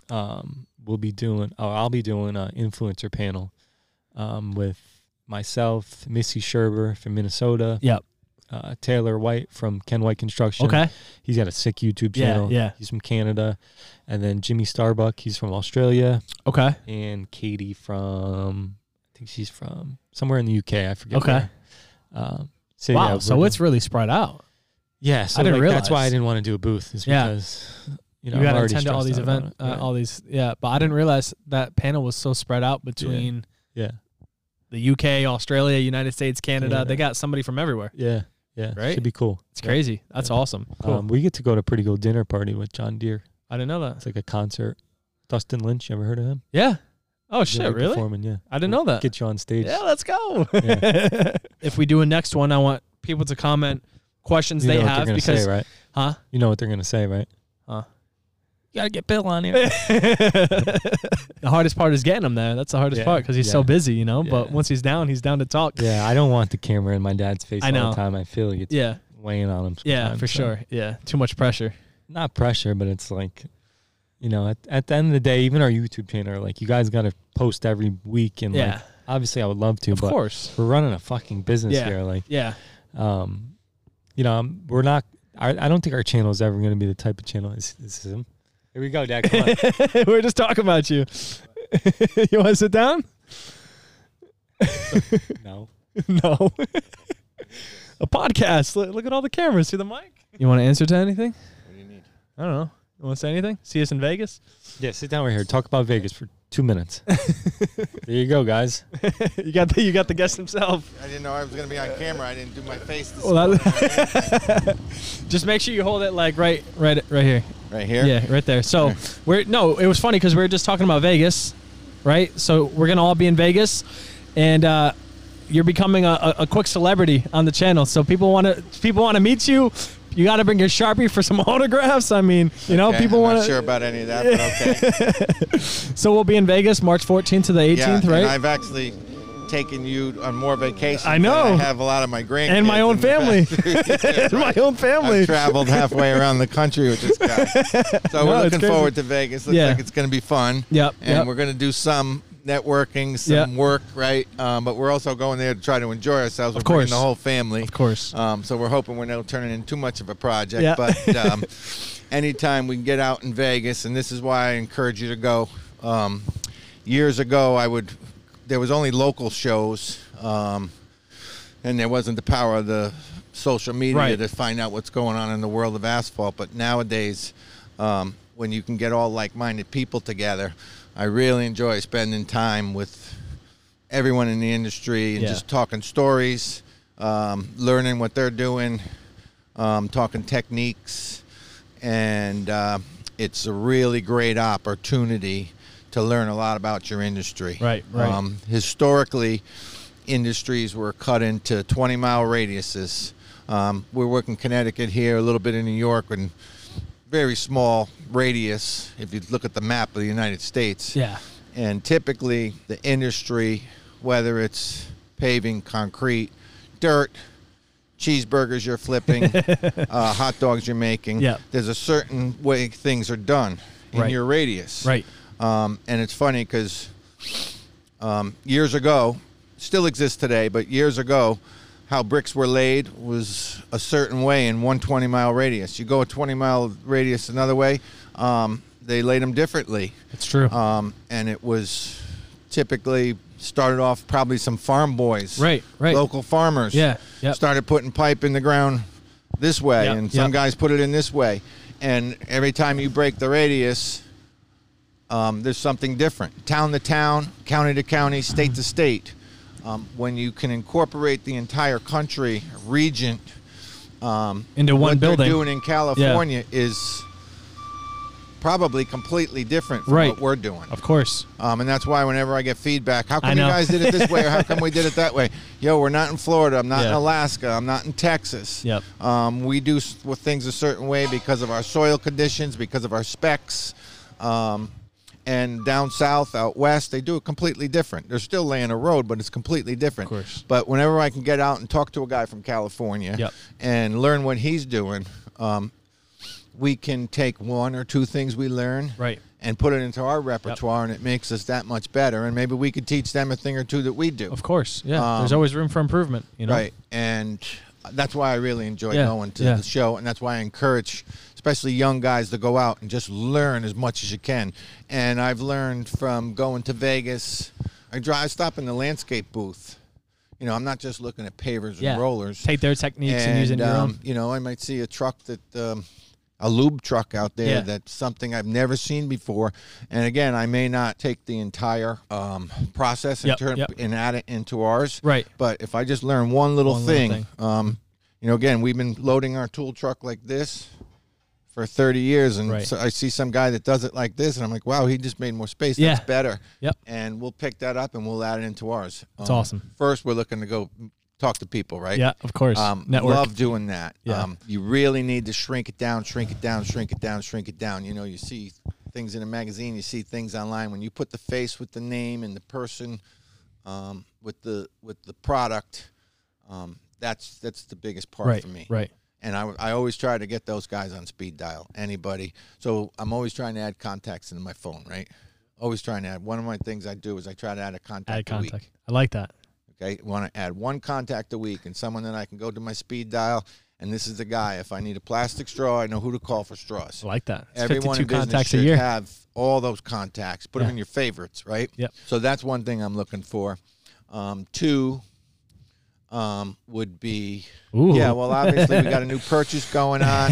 um, we'll be doing, oh, I'll be doing an influencer panel um, with myself, Missy Sherber from Minnesota. Yep. Uh, Taylor White from Ken White Construction. Okay. He's got a sick YouTube channel. Yeah, yeah. He's from Canada. And then Jimmy Starbuck, he's from Australia. Okay. And Katie from... She's from somewhere in the U K. I forget. Okay. Um, so wow. Yeah, so it's really spread out. Yeah. So I didn't like, realize. That's why I didn't want to do a booth. Is because yeah. you know you got to attend to all these events. Uh, yeah. All these. Yeah. But I didn't realize that panel was so spread out between. Yeah. yeah. The U K, Australia, United States, Canada. Yeah. They got somebody from everywhere. Yeah. Yeah. Right. Should be cool. It's yeah. crazy. That's yeah. awesome. Cool. Um, we get to go to a pretty cool dinner party with John Deere. I didn't know that. It's like a concert. Dustin Lynch. You ever heard of him? Yeah. Oh, shit, really? Performing, yeah. I didn't know that. Get you on stage. Yeah, let's go. Yeah. If we do a next one, I want people to comment questions you they know what have. They're because, say, right? Huh? You know what they're going to say, right? Huh? You got to get Bill on here. The hardest part is getting him there. That's the hardest yeah. part because he's yeah. so busy, you know? Yeah. But once he's down, he's down to talk. Yeah, I don't want the camera in my dad's face I know. all the time. I feel like it's yeah. weighing on him. Yeah, for so. sure. Yeah, too much pressure. Not pressure, but it's like... You know, at, at the end of the day, even our YouTube channel, like, you guys got to post every week. And, yeah. like, obviously I would love to. Of but course. We're running a fucking business yeah. here. Like, yeah. Um, you know, um, we're not, I, I don't think our channel is ever going to be the type of channel. This is him. Here we go, Dad. Come on. We're just talking about you. You want to sit down? No. No. A podcast. Look, look at all the cameras. See the mic? You want to answer to anything? What do you need? I don't know. You want to say anything? See us in Vegas? Yeah, sit down right here. Talk about Vegas for two minutes. There you go, guys. you got the you got the guest himself. I didn't know I was going to be on camera. I didn't do my face. This well, that just make sure you hold it like right, right, right here. Right here. Yeah, right there. So we're no. It was funny because we were just talking about Vegas, right? So we're gonna all be in Vegas, and uh, you're becoming a, a quick celebrity on the channel. So people want to people want to meet you. You got to bring your Sharpie for some autographs. I mean, you know, okay. people want to... I'm not sure about any of that, but okay. So we'll be in Vegas March fourteenth to the eighteenth, yeah, right? And I've actually taken you on more vacations I know. than I have a lot of my grandkids. And my own family. right. My own family. I've traveled halfway around the country with this guy. So no, we're looking forward to Vegas. Looks yeah. like it's going to be fun. Yep. And yep. we're going to do some... networking, some yep. work, right? Um, but we're also going there to try to enjoy ourselves. Of we're course. Bringing the whole family. Of course. Um, so we're hoping we're not turning into too much of a project. Yeah. But um, anytime we can get out in Vegas, and this is why I encourage you to go. Um, years ago, I would, there was only local shows, um, and there wasn't the power of the social media right. to find out what's going on in the world of asphalt. But nowadays, um, when you can get all like-minded people together. I really enjoy spending time with everyone in the industry and yeah. just talking stories, um, learning what they're doing, um, talking techniques. And uh, it's a really great opportunity to learn a lot about your industry. Right, right. Um, historically, industries were cut into twenty-mile radiuses. Um, we work in Connecticut here, a little bit in New York, and very small radius if you look at the map of the United States. Yeah. And typically the industry, whether it's paving, concrete, dirt, cheeseburgers you're flipping, uh, hot dogs you're making, yeah. there's a certain way things are done in right. your radius. Right. Um, and it's funny because um, years ago, still exists today, but years ago, how bricks were laid was a certain way in one twenty-mile radius. You go a twenty-mile radius another way, um, they laid them differently. That's true. Um, and it was typically started off probably some farm boys. Right, right. Local farmers. Yeah, yep. Started putting pipe in the ground this way, yep, and some yep. guys put it in this way. And every time you break the radius, um, there's something different. Town to town, county to county, state to state. Um, when you can incorporate the entire country, region, um, into one building. What they're doing in California yeah. is probably completely different from right. what we're doing. Of course. Um, and that's why whenever I get feedback, how come you guys did it this way, or how come we did it that way? Yo, we're not in Florida. I'm not yeah. in Alaska. I'm not in Texas. Yep. Um, we do things a certain way because of our soil conditions, because of our specs. Um And down south, out west, they do it completely different. They're still laying a road, but it's completely different. Of course. But whenever I can get out and talk to a guy from California yep. and learn what he's doing, um, we can take one or two things we learn right. and put it into our repertoire, yep. and it makes us that much better. And maybe we could teach them a thing or two that we do. Of course, yeah. Um, there's always room for improvement, you know. Right, and that's why I really enjoy yeah. going to yeah. the show, and that's why I encourage especially young guys to go out and just learn as much as you can. And I've learned from going to Vegas. I drive, I stop in the landscape booth. You know, I'm not just looking at pavers yeah. and rollers. Take their techniques and, and use it in um, your own. You know, I might see a truck that, um, a lube truck out there yeah. that's something I've never seen before. And again, I may not take the entire um, process and yep, turn yep. and add it into ours. Right. But if I just learn one little one thing, little thing. Um, you know, again, we've been loading our tool truck like this for thirty years, and right. so I see some guy that does it like this, and I'm like, wow, he just made more space. Yeah. That's better. Yep. And we'll pick that up, and we'll add it into ours. That's um, awesome. First, we're looking to go talk to people, right? Yeah, of course. Um, Network. Love doing that. Yeah. Um, you really need to shrink it down, shrink it down, shrink it down, shrink it down. You know, you see things in a magazine, you see things online. When you put the face with the name and the person um, with the with the product, um, that's, that's the biggest part right. for me. Right, right. And I, I always try to get those guys on speed dial, anybody. So I'm always trying to add contacts into my phone, right? Always trying to add. One of my things I do is I try to add a contact add a contact. week. I like that. Okay, I want to add one contact a week and someone that I can go to my speed dial, and this is the guy. If I need a plastic straw, I know who to call for straws. I like that. It's Everyone in business should have all those contacts. Put yeah. them in your favorites, right? Yep. So that's one thing I'm looking for. Um, two... Um, would be, Ooh. yeah, well, obviously we got a new purchase going on,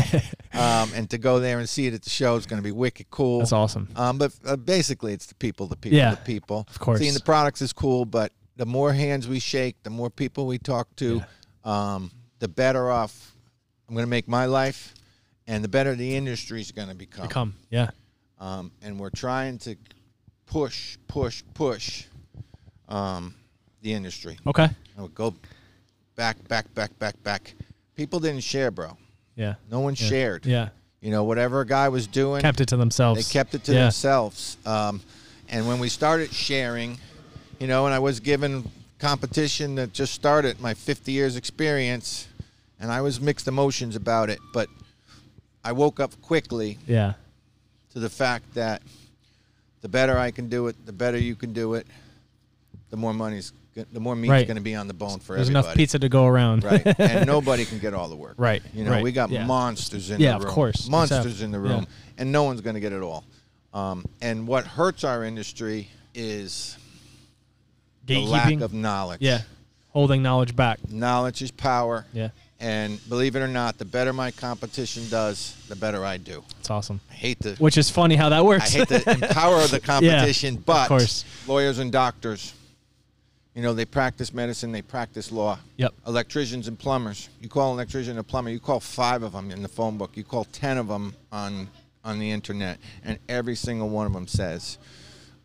um, and to go there and see it at the show is going to be wicked cool. That's awesome. Um, but uh, basically it's the people, the people, yeah, the people. Of course. Seeing the products is cool, but the more hands we shake, the more people we talk to, yeah. um, the better off I'm going to make my life, and the better the industry is going to become. Become, yeah. Um, and we're trying to push, push, push um, the industry. Okay. I would go back, back, back, back, back. People didn't share, bro. Yeah. No one yeah. shared. Yeah. You know, whatever a guy was doing. Kept it to themselves. They kept it to yeah. themselves. Um, and when we started sharing, you know, and I was given competition that just started, my fifty years experience, and I was mixed emotions about it. But I woke up quickly yeah. to the fact that the better I can do it, the better you can do it, the more money's the more meat's right. going to be on the bone for There's everybody. There's enough pizza to go around. Right. And nobody can get all the work. Right. You know, right. we got yeah. monsters in yeah, the room. Yeah, of course. Monsters Except, in the room. Yeah. And no one's going to get it all. Um, and what hurts our industry is the lack of knowledge. Yeah. Holding knowledge back. Knowledge is power. Yeah. And believe it or not, the better my competition does, the better I do. It's awesome. I hate the, which is funny how that works. I hate the empower of the competition, yeah, but of course. Lawyers and doctors, you know, they practice medicine, they practice law. Yep. Electricians and plumbers. You call an electrician and a plumber, you call five of them in the phone book, you call ten of them on on the internet, and every single one of them says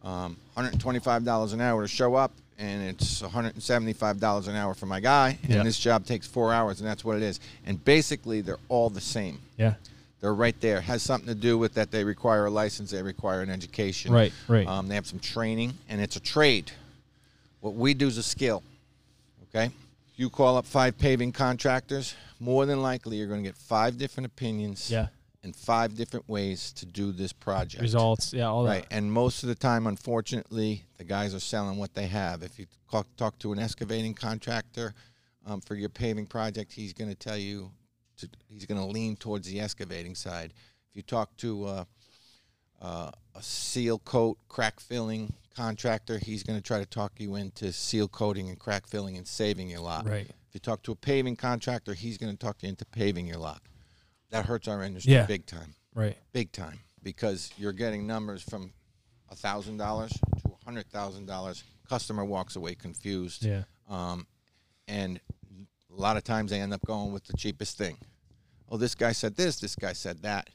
um, one hundred twenty-five dollars an hour to show up. And it's one hundred seventy-five dollars an hour for my guy, and yep. this job takes four hours, and that's what it is. And basically, they're all the same. Yeah, they're right there. It has something to do with that they require a license, they require an education. Right, right. Um, they have some training, and it's a trade. What we do is a skill, okay? You call up five paving contractors, more than likely you're going to get five different opinions. Yeah. And five different ways to do this project. Results, yeah, all that. Right, and most of the time, unfortunately, the guys are selling what they have. If you talk, talk to an excavating contractor um, for your paving project, he's going to tell you, to, he's going to lean towards the excavating side. If you talk to uh, uh, a seal coat, crack filling contractor, he's going to try to talk you into seal coating and crack filling and saving your lot. Right. If you talk to a paving contractor, he's going to talk you into paving your lot. That hurts our industry yeah. big time. Right. Big time. Because you're getting numbers from one thousand dollars to one hundred thousand dollars. Customer walks away confused. Yeah. Um, and a lot of times they end up going with the cheapest thing. Oh, this guy said this. This guy said that.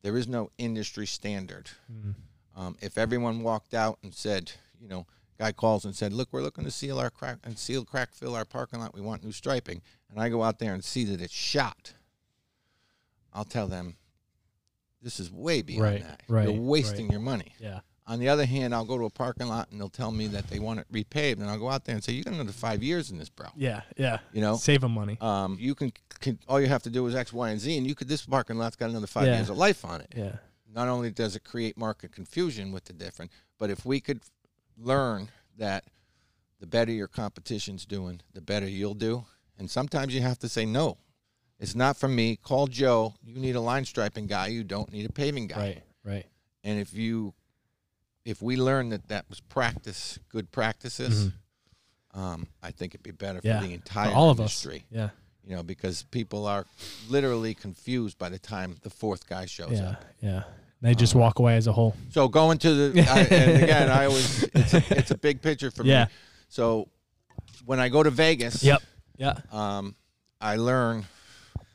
There is no industry standard. Mm-hmm. um, if everyone walked out and said, you know, guy calls and said, look, we're looking to seal our crack and seal crack fill our parking lot. We want new striping. And I go out there and see that it's shot. I'll tell them, this is way beyond right, that. Right, You're wasting right. your money. Yeah. On the other hand, I'll go to a parking lot, and they'll tell me that they want it repaved, and I'll go out there and say, you're going to another five years in this, bro. Yeah, yeah. You know? Save them money. Um, you can, can all you have to do is X, Y, and Z, and you could, this parking lot's got another five yeah. years of life on it. Yeah. Not only does it create market confusion with the different, but if we could learn that the better your competition's doing, the better you'll do, and sometimes you have to say no. It's not from me. Call Joe. You need a line striping guy. You don't need a paving guy. Right, right. And if you, if we learn that that was practice, good practices, mm-hmm. um, I think it'd be better yeah. for the entire for all industry. Of us. Yeah. You know, because people are literally confused by the time the fourth guy shows yeah, up. Yeah, yeah. They just um, walk away as a whole. So going to the, I, and again, I always, it's a, it's a big picture for yeah. me. So when I go to Vegas, yep, yeah, um, I learn.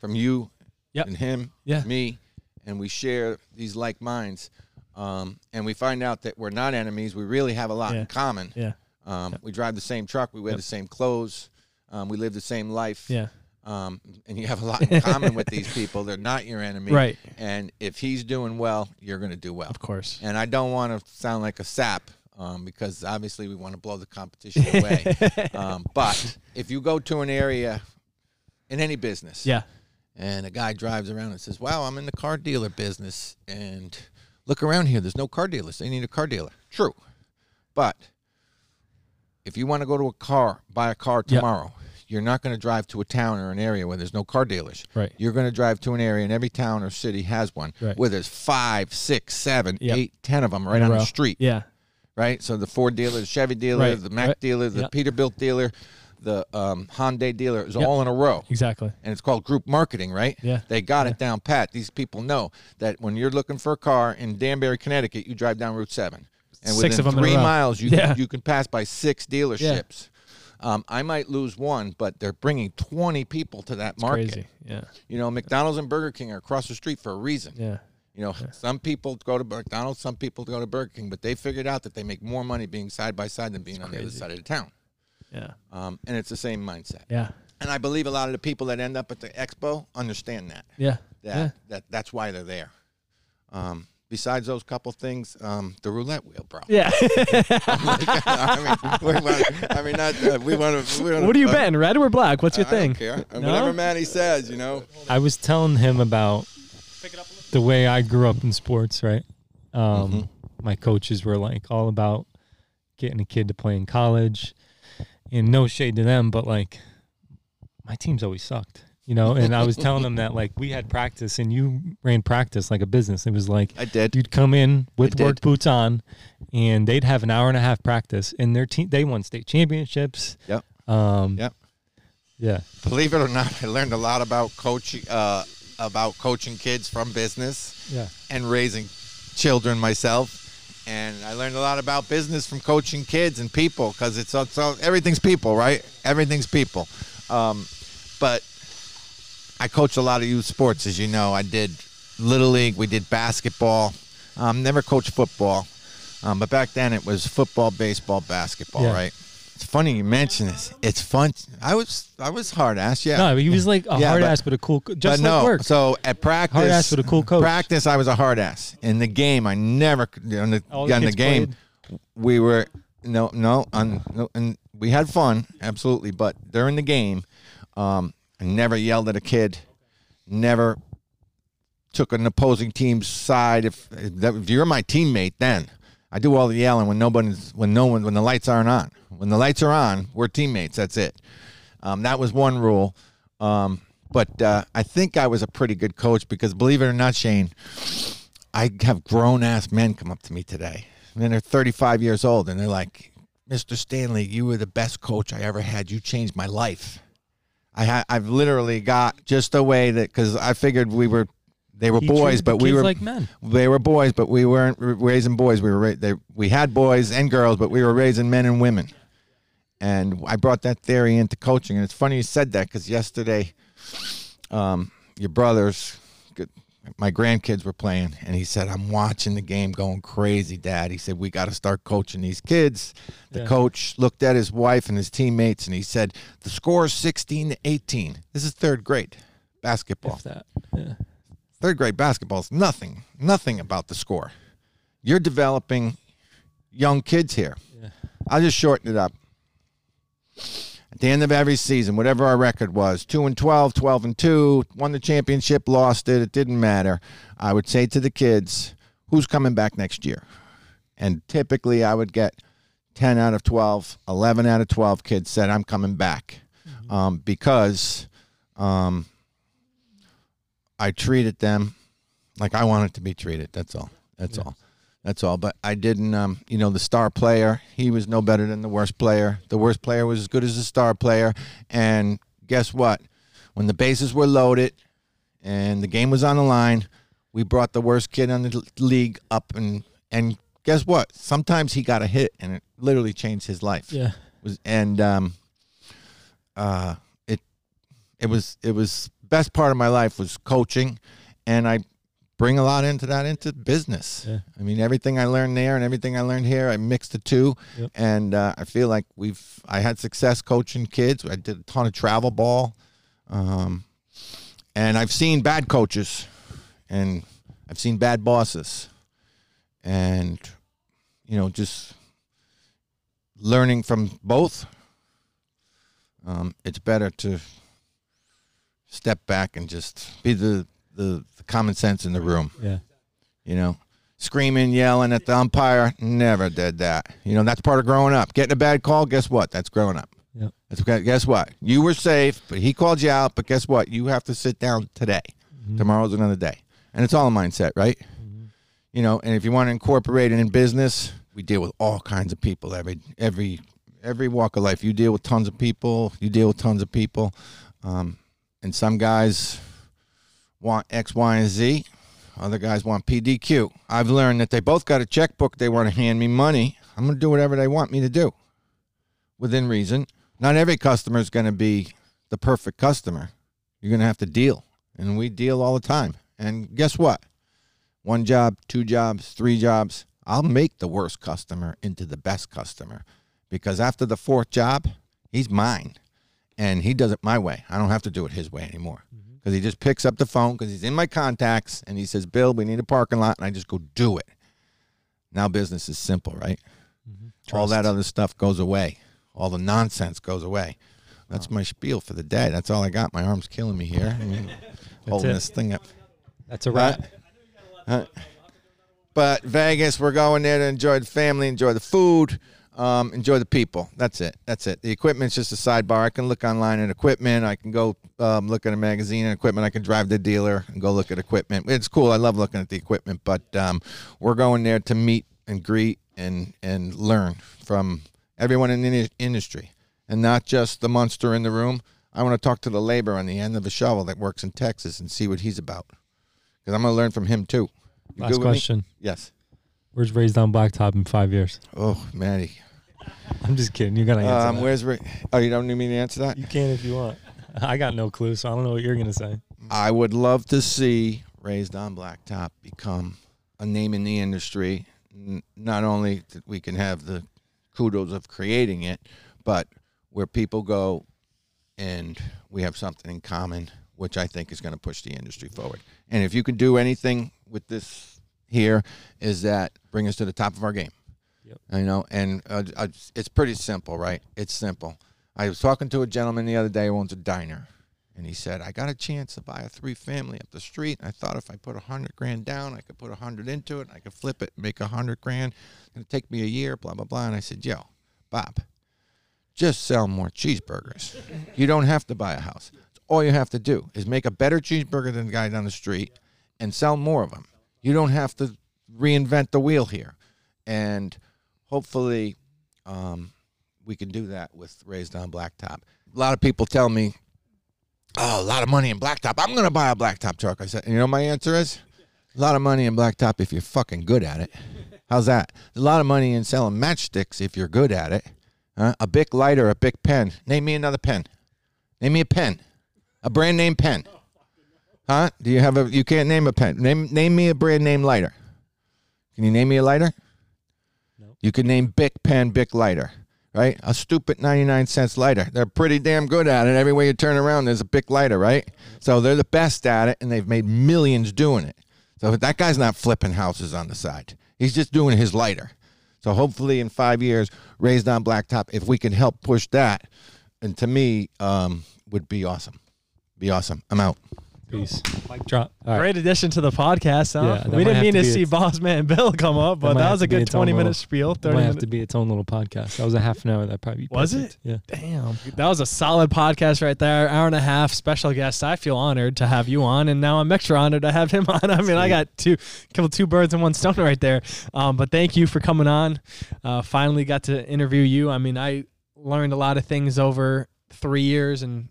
From you yep. and him, yeah. me, and we share these like minds. Um, and we find out that we're not enemies. We really have a lot yeah. in common. Yeah. Um, yep. We drive the same truck. We wear yep. the same clothes. Um, we live the same life. Yeah. Um, and you have a lot in common with these people. They're not your enemy. Right. And if he's doing well, you're going to do well. Of course. And I don't want to sound like a sap um, because obviously we want to blow the competition away. um, but if you go to an area in any business. Yeah. And a guy drives around and says, wow, I'm in the car dealer business. And look around here. There's no car dealers. They need a car dealer. True. But if you want to go to a car, buy a car tomorrow, yep. you're not going to drive to a town or an area where there's no car dealers. Right. You're going to drive to an area, and every town or city has one, right. where there's five, six, seven, yep. eight, ten of them right on the street. Yeah. Right? So the Ford dealer, the Chevy dealer, right. the Mack right. dealer, the yep. Peterbilt dealer. The um, Hyundai dealer is yep. all in a row. Exactly. And it's called group marketing, right? Yeah. They got yeah. it down pat. These people know that when you're looking for a car in Danbury, Connecticut, you drive down Route seven. And six within of them three miles, you, yeah. you can pass by six dealerships. Yeah. Um, I might lose one, but they're bringing twenty people to that That's market. Crazy. Yeah. You know, McDonald's and Burger King are across the street for a reason. Yeah. You know, yeah. some people go to McDonald's, some people go to Burger King, but they figured out that they make more money being side by side than being That's on crazy. The other side of the town. Yeah, um, and it's the same mindset. Yeah, and I believe a lot of the people that end up at the expo understand that. Yeah, that yeah. that that's why they're there. Um, besides those couple things, um, the roulette wheel, bro. Yeah, I mean, I mean, not uh, we want to. What are you uh, betting, red or black? What's your I thing? Don't care. No? Whatever Matty says, you know. I was telling him about the way I grew up in sports. Right, um, mm-hmm. my coaches were like all about getting a kid to play in college. And no shade to them, but, like, my teams always sucked, you know? And I was telling them that, like, we had practice, and you ran practice like a business. It was like I did. You'd come in with work boots on, and they'd have an hour and a half practice. And their team, they won state championships. Yep. Um, yep. Yeah. Believe it or not, I learned a lot about coaching, uh, about coaching kids from business. Yeah. And raising children myself. And I learned a lot about business from coaching kids and people, because it's, it's all, everything's people, right? Everything's people. Um, but I coach a lot of youth sports, as you know. I did Little League. We did basketball. Um, never coached football. Um, but back then it was football, baseball, basketball, yeah. Right? It's funny you mention this. It's fun. I was I was hard ass, yeah. No, he was like a yeah, hard but, ass, but a cool coach. Just like no. work. So at practice, hard ass with a cool coach. Practice, I was a hard ass. In the game, I never on the, the on the game. Played. We were no no on no, and we had fun absolutely, but during the game, um, I never yelled at a kid, never took an opposing team's side. If if you're my teammate, then. I do all the yelling when nobody's, when no one, when the lights aren't on. When the lights are on, we're teammates. That's it. Um, that was one rule. Um, but uh, I think I was a pretty good coach because, believe it or not, Shane, I have grown ass men come up to me today, and they're thirty-five years old, and they're like, "Mister Stanley, you were the best coach I ever had. You changed my life." I ha I've literally got just the way that, because I figured we were. They were he boys, but we were like men. They were boys, but we weren't raising boys. We were they, we had boys and girls, but we were raising men and women. And I brought that theory into coaching. And it's funny you said that because yesterday, um, your brothers, good, my grandkids were playing, and he said, "I'm watching the game, going crazy, Dad." He said, "We got to start coaching these kids." The yeah. coach looked at his wife and his teammates, and he said, "The score is sixteen to eighteen. This is third grade basketball." If that, yeah. Third grade basketball is nothing, nothing about the score. You're developing young kids here. Yeah. I'll just shorten it up. At the end of every season, whatever our record was, two and twelve, twelve and two, won the championship, lost it, it didn't matter. I would say to the kids, who's coming back next year? And typically I would get ten out of twelve, eleven out of twelve kids said, "I'm coming back." Mm-hmm. um, because... Um, I treated them like I wanted to be treated. That's all. That's yes. all. That's all. But I didn't, um, you know, the star player, he was no better than the worst player. The worst player was as good as the star player. And guess what? When the bases were loaded and the game was on the line, we brought the worst kid on the league up. And, and guess what? Sometimes he got a hit, and it literally changed his life. Yeah. It was, and um, uh, it, it was, it was, best part of my life was coaching, and I bring a lot into that, into business. Yeah. I mean, everything I learned there and everything I learned here, I mixed the two. Yep. And uh, I feel like we've, I had success coaching kids. I did a ton of travel ball. Um, and I've seen bad coaches, and I've seen bad bosses, and, you know, just learning from both. Um, it's better to step back and just be the, the the common sense in the room. Yeah, you know, screaming, yelling at the umpire. Never did that. You know, that's part of growing up. Getting a bad call. Guess what? That's growing up. Yeah. That's okay. Guess what? You were safe, but he called you out. But guess what? You have to sit down today. Mm-hmm. Tomorrow's another day, and it's all a mindset, right? Mm-hmm. You know, and if you want to incorporate it in business, we deal with all kinds of people. Every every every walk of life, you deal with tons of people. You deal with tons of people. Um, And some guys want X, Y, and Z. Other guys want P D Q. I've learned that they both got a checkbook. They want to hand me money. I'm going to do whatever they want me to do within reason. Not every customer is going to be the perfect customer. You're going to have to deal. And we deal all the time. And guess what? One job, two jobs, three jobs. I'll make the worst customer into the best customer, because after the fourth job, he's mine. And he does it my way. I don't have to do it his way anymore, because mm-hmm. he just picks up the phone, because he's in my contacts, and he says, "Bill, we need a parking lot," and I just go do it. Now business is simple, right? Mm-hmm. All that other stuff goes away. All the nonsense goes away. That's oh. my spiel for the day. That's all I got. My arm's killing me here. I mean, holding it. this thing up. That's a wrap. Uh, uh, but Vegas, we're going there to enjoy the family, enjoy the food. Um, enjoy the people. That's it. That's it. The equipment's just a sidebar. I can look online at equipment. I can go um, look at a magazine and equipment. I can drive the dealer and go look at equipment. It's cool. I love looking at the equipment, but um, we're going there to meet and greet and, and learn from everyone in the industry, and not just the monster in the room. I want to talk to the laborer on the end of a shovel that works in Texas and see what he's about, because I'm going to learn from him too. You Last question. Me? Yes. Where's Raised on Blacktop in five years? Oh, Matty. I'm just kidding. You got to answer um, that. Where's Ra oh, you don't need me to answer that? You can if you want. I got no clue, so I don't know what you're going to say. I would love to see Raised on Blacktop become a name in the industry. Not only that we can have the kudos of creating it, but where people go and we have something in common, which I think is going to push the industry forward. And if you can do anything with this here, is that bring us to the top of our game. Yep. You know, and uh, uh, it's pretty simple, right? It's simple. I was talking to a gentleman the other day who owns a diner, and he said, I got a chance to buy a three-family up the street. I thought if I put a hundred grand down, I could put a hundred into it, and I could flip it, make a hundred grand. It's going to take me a year, blah, blah, blah. And I said, yo, Bob, just sell more cheeseburgers. You don't have to buy a house. All you have to do is make a better cheeseburger than the guy down the street and sell more of them. You don't have to reinvent the wheel here. And hopefully um, we can do that with Raised on Blacktop. A lot of people tell me, oh, a lot of money in blacktop. I'm going to buy a blacktop truck. I said, you know, my answer is a lot of money in blacktop if you're fucking good at it. How's that? A lot of money in selling matchsticks if you're good at it. Uh, a Bic lighter, a Bic pen. Name me another pen. Name me a pen. A brand name pen. Huh? Do you have a, you can't name a pen. Name, name me a brand name lighter. Can you name me a lighter? No. You can name Bic pen, Bic lighter. Right? A stupid ninety-nine cents lighter. They're pretty damn good at it. Every way you turn around, there's a Bic lighter, right? So they're the best at it, and they've made millions doing it. So if that guy's not flipping houses on the side. He's just doing his lighter. So hopefully in five years, Raised on Blacktop, if we can help push that, and to me, um, would be awesome. Be awesome. I'm out. Peace. Mic drop. Right. Great addition to the podcast. Huh? Yeah, we didn't mean to, to see Boss Man and Bill come up, but that, that was a good twenty minute spiel. That might have to be its own little podcast. That was a half an hour. That probably was it. Yeah. Damn. That was a solid podcast right there. Hour and a half. Special guest. I feel honored to have you on, and now I'm extra honored to have him on. I mean, I got two, killed two birds in one stone right there. Um, but thank you for coming on. Uh, finally got to interview you. I mean, I learned a lot of things over three years and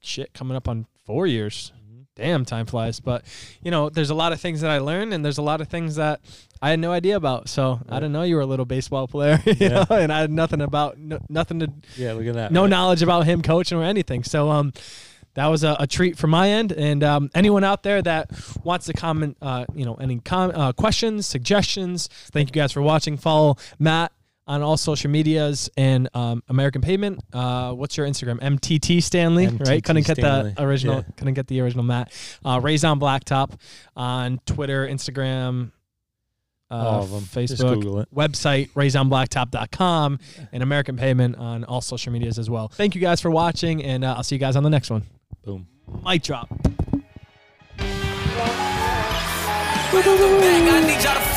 shit coming up on four years. Damn, time flies. But, you know, there's a lot of things that I learned, and there's a lot of things that I had no idea about. So yeah. I didn't know you were a little baseball player, you yeah. know, and I had nothing about, no, nothing to, yeah, look at that, no right? knowledge about him coaching or anything. So um, that was a, a treat from my end. And um, anyone out there that wants to comment, uh, you know, any com uh, questions, suggestions, thank you guys for watching. Follow Matt on all social medias and um, American Pavement. Uh, what's your Instagram? M T T Stanley, M T T right? Couldn't get Stanley. the original. Yeah. Couldn't get the original Matt. Uh, Raised on Blacktop on Twitter, Instagram, uh, all of them. Facebook, website raised on blacktop dot com, and American Pavement on all social medias as well. Thank you guys for watching, and uh, I'll see you guys on the next one. Boom. Mic drop. Back, I need y'all to